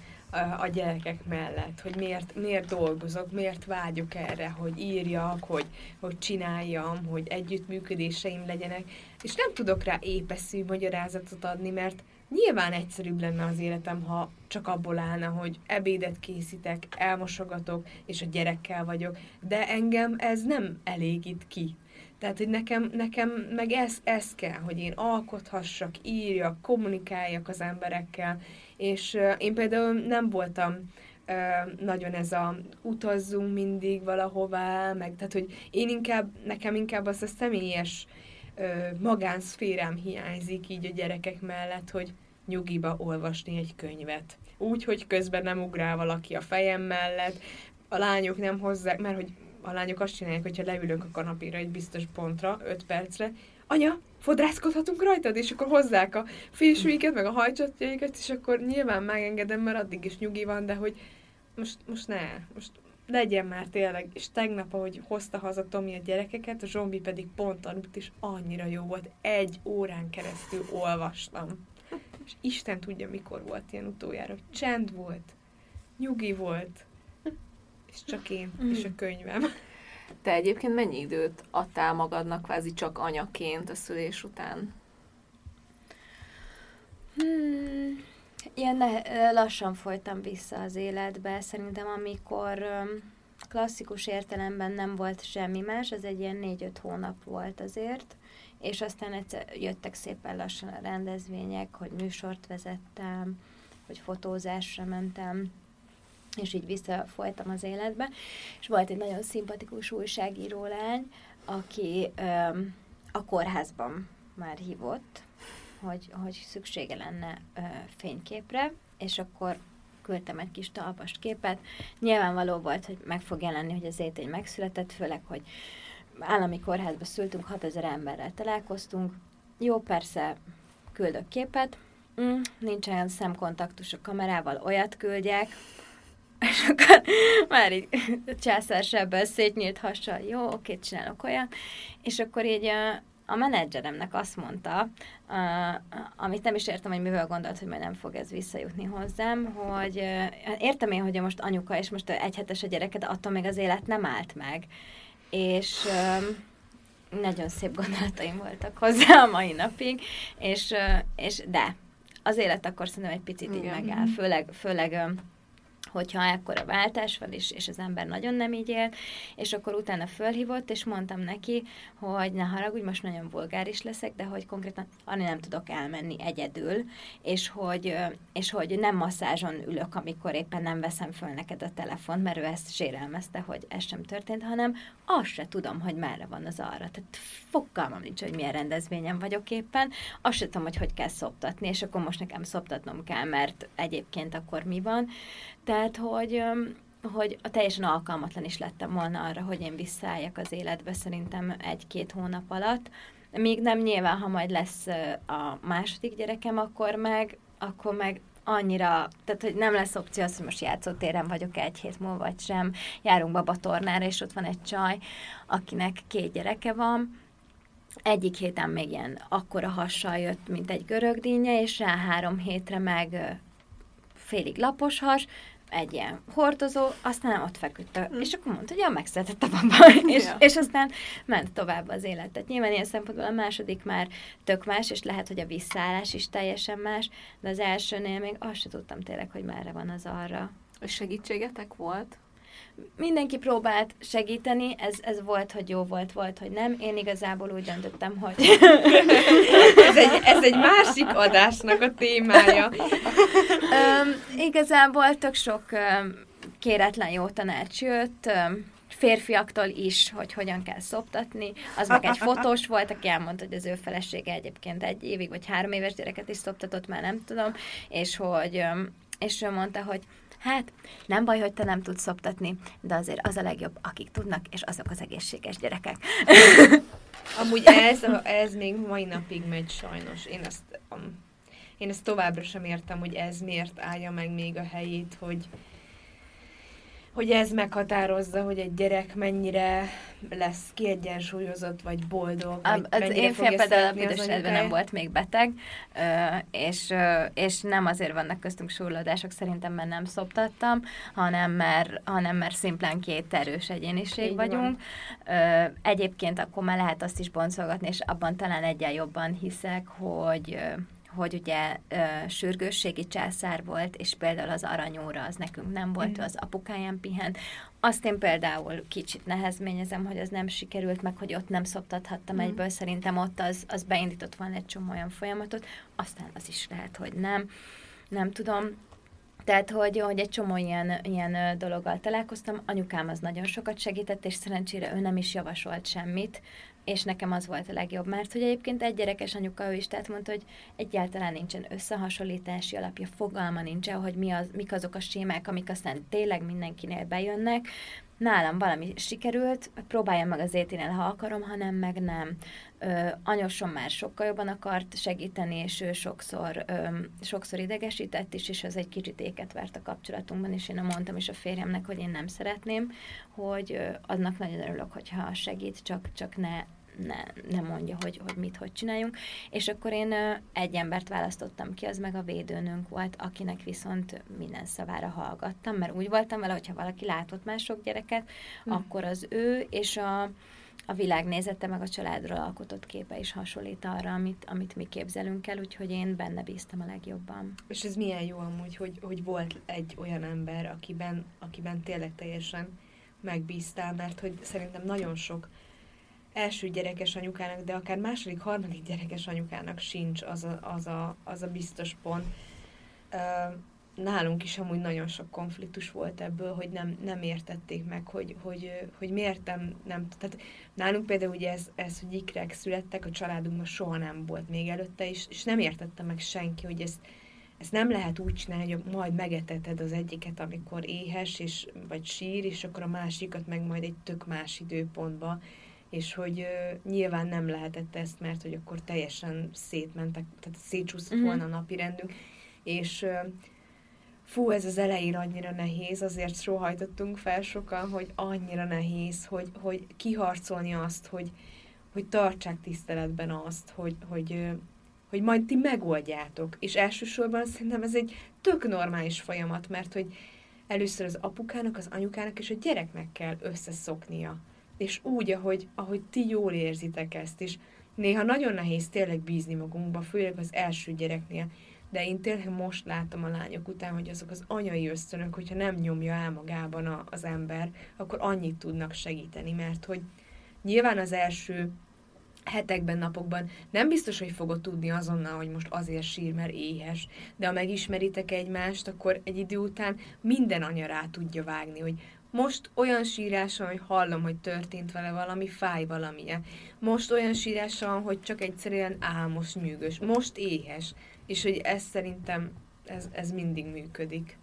a gyerekek mellett, hogy miért, miért dolgozok, miért vágyok erre, hogy írjak, hogy, hogy csináljam, hogy együttműködéseim legyenek, és nem tudok rá épeszű magyarázatot adni, mert nyilván egyszerűbb lenne az életem, ha csak abból állna, hogy ebédet készítek, elmosogatok, és a gyerekkel vagyok, de engem ez nem elégít ki. Tehát, hogy nekem, nekem meg ez, ez kell, hogy én alkothassak, írjak, kommunikáljak az emberekkel, és uh, én például nem voltam uh, nagyon ez a utazzunk mindig valahová, meg, tehát, hogy én inkább, nekem inkább az a személyes uh, magánszférám hiányzik így a gyerekek mellett, hogy nyugiba olvasni egy könyvet. Úgy, hogy közben nem ugrál valaki a fejem mellett, a lányok nem hozzák, mert hogy a lányok azt csinálják, hogyha leülünk a kanapéra egy biztos pontra, öt percre, anya, fodrászkodhatunk rajtad, és akkor hozzák a fésűiket, meg a hajcsatjaikat, és akkor nyilván megengedem, mert addig is nyugi van, de hogy most, most ne, most legyen már tényleg. És tegnap, ahogy hozta haza Tomi a gyerekeket, a Zsombi pedig pont aludt, és annyira jó volt, egy órán keresztül olvastam. És Isten tudja, mikor volt ilyen utoljára, hogy csend volt, nyugi volt, és csak én, mm. és a könyvem. Te egyébként mennyi időt adtál magadnak kvázi csak anyaként a szülés után? Hmm. Ilyen lassan folytam vissza az életbe. Szerintem amikor klasszikus értelemben nem volt semmi más, az egy ilyen négy-öt hónap volt azért, és aztán egyszer jöttek szépen lassan a rendezvények, hogy műsort vezettem, hogy fotózásra mentem, és így visszafolytam az életbe, és volt egy nagyon szimpatikus újságíró lány, aki ö, a kórházban már hívott, hogy, hogy szüksége lenne ö, fényképre, és akkor küldtem egy kis talpas képet. Nyilvánvaló volt, hogy meg fog jelenni, hogy a Zétény megszületett, főleg, hogy állami kórházba szültünk, hatezer emberrel találkoztunk. Jó, persze, küldök képet, mm, nincsen szemkontaktus a kamerával, olyat küldjek, és akkor már így császársebből szétnyílt hassal, jó, oké, csinálok olyan, és akkor így a menedzseremnek azt mondta, amit nem is értem, hogy mivel gondolt, hogy majd nem fog ez visszajutni hozzám, hogy értem én, hogy most anyuka, és most egy hetes a gyereke, de attól még az élet nem állt meg. És nagyon szép gondolataim voltak hozzá a mai napig, és, és de az élet akkor szerintem egy picit így igen, megáll, főleg, főleg hogyha ekkora váltás van, és, és az ember nagyon nem így él, és akkor utána fölhívott, és mondtam neki, hogy ne haragudj, most nagyon vulgáris leszek, de hogy konkrétan arra nem tudok elmenni egyedül, és hogy, és hogy nem masszázson ülök, amikor éppen nem veszem föl neked a telefont, mert ő ezt sérelmezte, hogy ez sem történt, hanem azt se tudom, hogy merre van az arra. Tehát fogalmam nincs, hogy milyen rendezvényen vagyok éppen, azt se tudom, hogy hogy kell szoptatni, és akkor most nekem szoptatnom kell, mert egyébként akkor mi van. Tehát Hogy, hogy teljesen alkalmatlan is lettem volna arra, hogy én visszaálljak az életbe szerintem egy-két hónap alatt. Még nem nyilván, ha majd lesz a második gyerekem, akkor meg, akkor meg annyira, tehát hogy nem lesz opció az, hogy most játszótéren vagyok egy hét múlva, vagy sem. Járunk babatornára, és ott van egy csaj, akinek két gyereke van. Egyik héten még ilyen akkora hassal jött, mint egy görögdínje, és rá három hétre meg félig lapos has, egy ilyen hordozó, aztán ott feküdt, mm. és akkor mondta, hogy ja, megszületett a baba, és, ja. és aztán ment tovább az életet. Nyilván ilyen szempontból a második már tök más, és lehet, hogy a visszaállás is teljesen más, de az elsőnél még azt sem tudtam tényleg, hogy merre van az arra. És segítségetek volt? Mindenki próbált segíteni, ez, ez volt, hogy jó volt, volt, hogy nem. Én igazából úgy döntöttem, hogy... ez, egy, ez egy másik adásnak a témája. um, igazából tök sok um, kéretlen jó tanács jött, um, férfiaktól is, hogy hogyan kell szoptatni. Az meg egy fotós volt, aki elmondta, hogy az ő felesége egyébként egy évig, vagy három éves gyereket is szoptatott, már nem tudom, és hogy... Um, és ő mondta, hogy hát, nem baj, hogy te nem tudsz szoptatni, de azért az a legjobb, akik tudnak, és azok az egészséges gyerekek. Amúgy ez, ez még mai napig megy sajnos. Én ezt, én ezt továbbra sem értem, hogy ez miért állja meg még a helyét, hogy, hogy ez meghatározza, hogy egy gyerek mennyire lesz kiegyensúlyozott, vagy boldog. Vagy a, az én fia például a büdösségben nem volt még beteg, és, és nem azért vannak köztünk súrlódások, szerintem, mert nem szoptattam, hanem mert, hanem mert szimplán két erős egyéniség így vagyunk. Van. Egyébként akkor már lehet azt is boncolgatni, és abban talán egyen jobban hiszek, hogy... hogy ugye ö, sürgősségi császár volt, és például az aranyóra az nekünk nem volt, az apukáján pihent. Azt én például kicsit nehezményezem, hogy az nem sikerült, meg hogy ott nem szoptathattam mm. egyből, szerintem ott az, az beindított volna egy csomó olyan folyamatot, aztán az is lehet, hogy nem, nem tudom. Tehát, hogy, hogy egy csomó ilyen, ilyen dologgal találkoztam. Anyukám az nagyon sokat segített, és szerencsére ő nem is javasolt semmit, és nekem az volt a legjobb, mert hogy egyébként egy gyerekes anyuka ő is, tehát mondta, hogy egyáltalán nincsen összehasonlítási alapja, fogalma nincsen, hogy mi az, mik azok a sémák, amik aztán tényleg mindenkinél bejönnek. Nálam valami sikerült, próbáljam meg az Zéténél, ha akarom, ha nem, meg nem. Ö, anyosom már sokkal jobban akart segíteni, és ő sokszor, ö, sokszor idegesített is, és az egy kicsit éket vert a kapcsolatunkban, és én mondtam is a férjemnek, hogy én nem szeretném, hogy ö, annak nagyon örülök, hogyha segít, csak, csak ne Ne, nem mondja, hogy, hogy mit, hogy csináljunk. És akkor én ö, egy embert választottam ki, az meg a védőnőnk volt, akinek viszont minden szavára hallgattam, mert úgy voltam vele, hogyha valaki látott már sok gyereket, mm. akkor az ő és a, a világnézete meg a családról alkotott képe is hasonlít arra, amit, amit mi képzelünk el, úgyhogy én benne bíztam a legjobban. És ez milyen jó amúgy, hogy, hogy volt egy olyan ember, akiben, akiben tényleg teljesen megbíztál, mert hogy szerintem nagyon sok első gyerekes anyukának, de akár második, harmadik gyerekes anyukának sincs az a, az a, az a biztos pont. Nálunk is amúgy nagyon sok konfliktus volt ebből, hogy nem, nem értették meg, hogy, hogy, hogy miért nem, nem... Tehát nálunk például ugye ez, ez, hogy ikrek születtek, a családunkban soha nem volt még előtte, és, és nem értette meg senki, hogy ezt, ezt nem lehet úgy csinálni, hogy majd megeteted az egyiket, amikor éhes, és, vagy sír, és akkor a másikat meg majd egy tök más időpontban. és hogy uh, nyilván nem lehetett ezt, mert hogy akkor teljesen szétmentek, tehát szétcsúszott mm. volna a napi rendünk, és uh, fú, ez az elején annyira nehéz, azért sóhajtottunk fel sokan, hogy annyira nehéz, hogy, hogy kiharcolni azt, hogy, hogy tartsák tiszteletben azt, hogy, hogy, uh, hogy majd ti megoldjátok, és elsősorban szerintem ez egy tök normális folyamat, mert hogy először az apukának, az anyukának és a gyereknek kell összeszoknia. És úgy, ahogy, ahogy ti jól érzitek ezt is. Néha nagyon nehéz tényleg bízni magunkba, főleg az első gyereknél. De én tényleg most látom a lányok után, hogy azok az anyai ösztönök, hogyha nem nyomja el magában a, az ember, akkor annyit tudnak segíteni, mert hogy nyilván az első hetekben, napokban nem biztos, hogy fogod tudni azonnal, hogy most azért sír, mert éhes, de ha megismeritek egymást, akkor egy idő után minden anya rá tudja vágni, hogy most olyan sírás van, hogy hallom, hogy történt vele valami, fáj valamilyen. Most olyan sírás van, hogy csak egyszerűen álmos, nyűgös. Most éhes. És hogy ez szerintem, ez, ez mindig működik.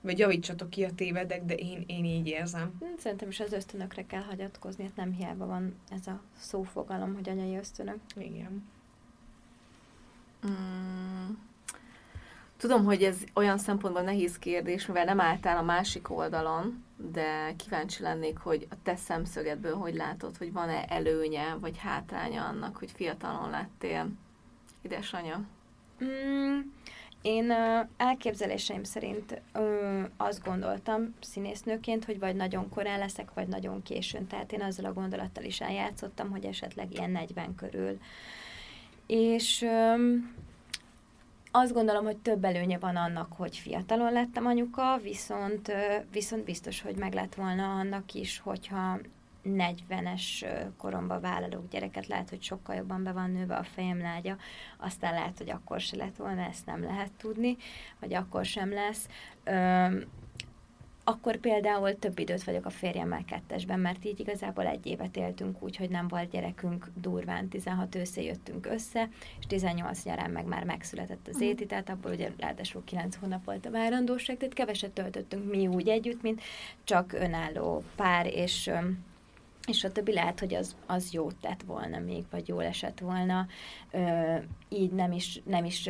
Vagy javítsatok ki, a tévedek, de én, én így érzem. Szerintem is az ösztönökre kell hagyatkozni, hát nem hiába van ez a szófogalom, hogy anyai ösztönök. Igen. Mm. Tudom, hogy ez olyan szempontból nehéz kérdés, mivel nem álltál a másik oldalon, de kíváncsi lennék, hogy a te szemszögedből hogy látod, hogy van-e előnye, vagy hátránya annak, hogy fiatalon lettél édesanyja? Mm, én elképzeléseim szerint ö, azt gondoltam színésznőként, hogy vagy nagyon korán leszek, vagy nagyon későn. Tehát én azzal a gondolattal is eljátszottam, hogy esetleg ilyen negyven körül. És... Ö, Azt gondolom, hogy több előnye van annak, hogy fiatalon lettem anyuka, viszont, viszont biztos, hogy meg lett volna annak is, hogyha negyvenes koromba vállalok gyereket, lehet, hogy sokkal jobban be van nőve a fejem lágya, aztán lehet, hogy akkor se lett volna, ezt nem lehet tudni, vagy akkor sem lesz. Öm, akkor például több időt vagyok a férjemmel kettesben, mert így igazából egy évet éltünk úgy, hogy nem volt gyerekünk durván, tizenhat őszén jöttünk össze, és tizennyolc nyarán meg már megszületett az Zéti, tehát abból ugye ráadásul kilenc hónap volt a várandóság, tehát keveset töltöttünk mi úgy együtt, mint csak önálló pár, és, és a többi lehet, hogy az, az jót tett volna még, vagy jól esett volna. Ö, így nem is, nem is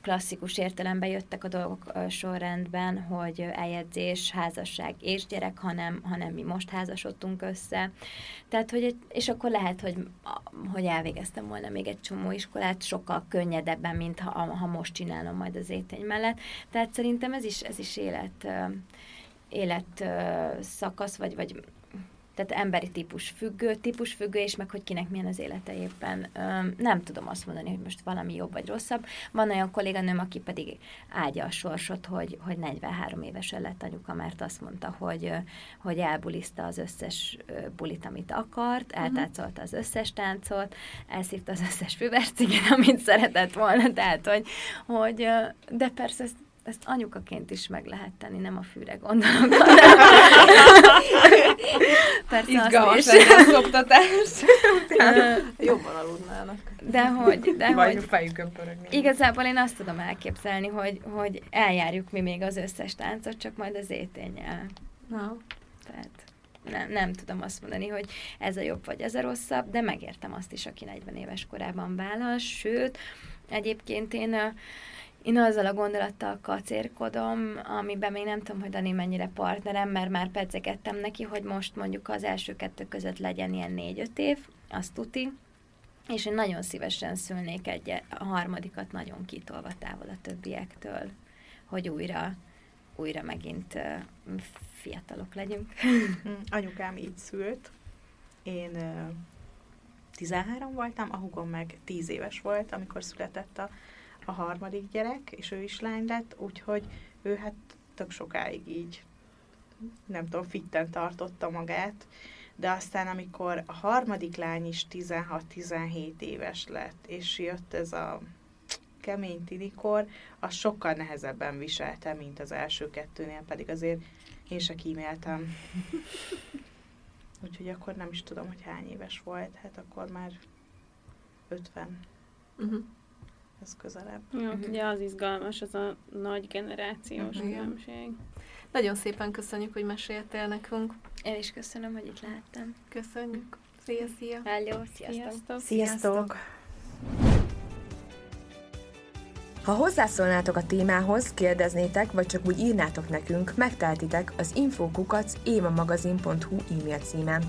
klasszikus értelemben jöttek a dolgok sorrendben, hogy eljegyzés, házasság és gyerek, hanem, hanem mi most házasodtunk össze. Tehát, hogy, és akkor lehet, hogy, hogy elvégeztem volna még egy csomó iskolát, sokkal könnyedebben, mint ha, ha most csinálom majd az Zétény mellett. Tehát szerintem ez is, ez is élet, élet szakasz, vagy, vagy tehát emberi típus függő, típus függő, és meg hogy kinek milyen az élete éppen. Öm, nem tudom azt mondani, hogy most valami jobb vagy rosszabb. Van olyan kolléganőm, aki pedig áldja a sorsot, hogy, hogy negyvenhárom évesen lett anyuka, mert azt mondta, hogy, hogy elbuliszta az összes bulit, amit akart, eltáncolta az összes táncot, elszívta az összes füverciget, amit szeretett volna. Tehát, hogy, hogy de persze ezt, ezt anyukaként is meg lehet tenni, nem a fűre gondolom. Persze izgalmas lenne a szoktatás. Jobban aludnának. De hogy... De vagy hogy fejükön pörögni. Igazából én azt tudom elképzelni, hogy, hogy eljárjuk mi még az összes táncot, csak majd az Zéténnyel. Na. Tehát nem, nem tudom azt mondani, hogy ez a jobb vagy ez a rosszabb, de megértem azt is, aki negyven éves korában vállal. Sőt, egyébként én... Én azzal a gondolattal kacérkodom, amiben még nem tudom, hogy Dani mennyire partnerem, mert már pedzegettem neki, hogy most mondjuk az első kettő között legyen ilyen négy-öt év, azt tuti, és én nagyon szívesen szülnék egy a harmadikat nagyon kitolva távol a többiektől, hogy újra, újra megint fiatalok legyünk. Anyukám így szült, én tizenhárom voltam, a húgom meg tíz éves volt, amikor született a a harmadik gyerek, és ő is lány lett, úgyhogy ő hát tök sokáig így, nem tudom, fitten tartotta magát, de aztán amikor a harmadik lány is tizenhat-tizenhét éves lett, és jött ez a kemény tinikor, az sokkal nehezebben viselte, mint az első kettőnél, pedig azért én se kíméltem. Úgyhogy akkor nem is tudom, hogy hány éves volt, hát akkor már ötven. Uh-huh. Ez közelebb. Jó, uh-huh. Ugye az izgalmas, az a nagy generációs uh-huh. különbség. Nagyon szépen köszönjük, hogy meséltél nekünk. Én is köszönöm, hogy itt láttam. Köszönjük. Szia, szia! Hello, sziasztok! Sziasztok! Ha hozzászólnátok a témához, kérdeznétek, vagy csak úgy írnátok nekünk, megtehetitek az infókukac éva magazin pont hu e-mail címen.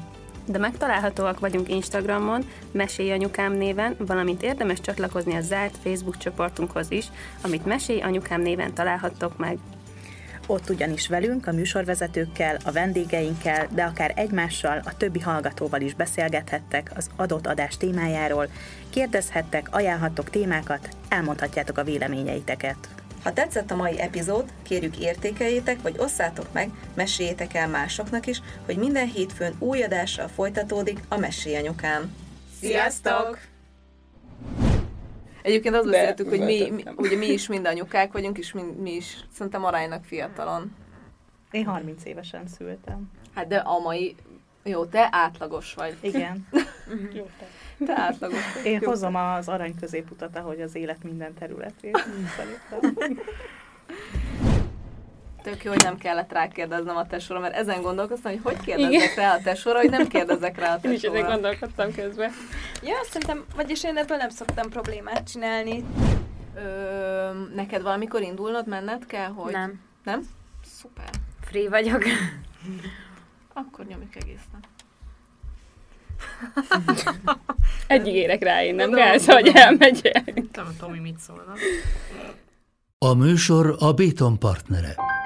De megtalálhatóak vagyunk Instagramon, Mesélyanyukám néven, valamint érdemes csatlakozni a zárt Facebook csoportunkhoz is, amit Mesélyanyukám néven találhattok meg. Ott ugyanis velünk, a műsorvezetőkkel, a vendégeinkkel, de akár egymással, a többi hallgatóval is beszélgethettek az adott adás témájáról, kérdezhettek, ajánlhattok témákat, elmondhatjátok a véleményeiteket. Ha tetszett a mai epizód, kérjük értékeljétek, vagy osszátok meg, meséljétek el másoknak is, hogy minden hétfőn új adással folytatódik a Mesélyanyukám. Sziasztok! Egyébként azt beszéltük, hogy mi, mi, ugye mi is mind anyukák vagyunk, és mi, mi is szerintem aránylag fiatalon. Én harminc évesen szültem. Hát de a mai... Jó, te átlagos vagy. Igen. Jó, te. Te átlagos vagy. Én hozom az arany középutat, ahogy az élet minden területét. Tök jó, hogy nem kellett rákérdeznem a tesóra, mert ezen gondolkoztam, hogy hogy kérdezzek igen. rá a tesóra, hogy nem kérdezek rá a tesóra. Én is ezen gondolkodtam közben. Ja, szerintem, vagyis én ebből nem szoktam problémát csinálni. Ö, neked valamikor indulnod, menned kell, hogy... Nem. Nem? Szuper. Free vagyok. Akkor nyomjuk egészen. Egyig érek rá én, nem gáz, hogy elmegyek. Nem tudom, Tomi mit szólna. A műsor a Béton partnere.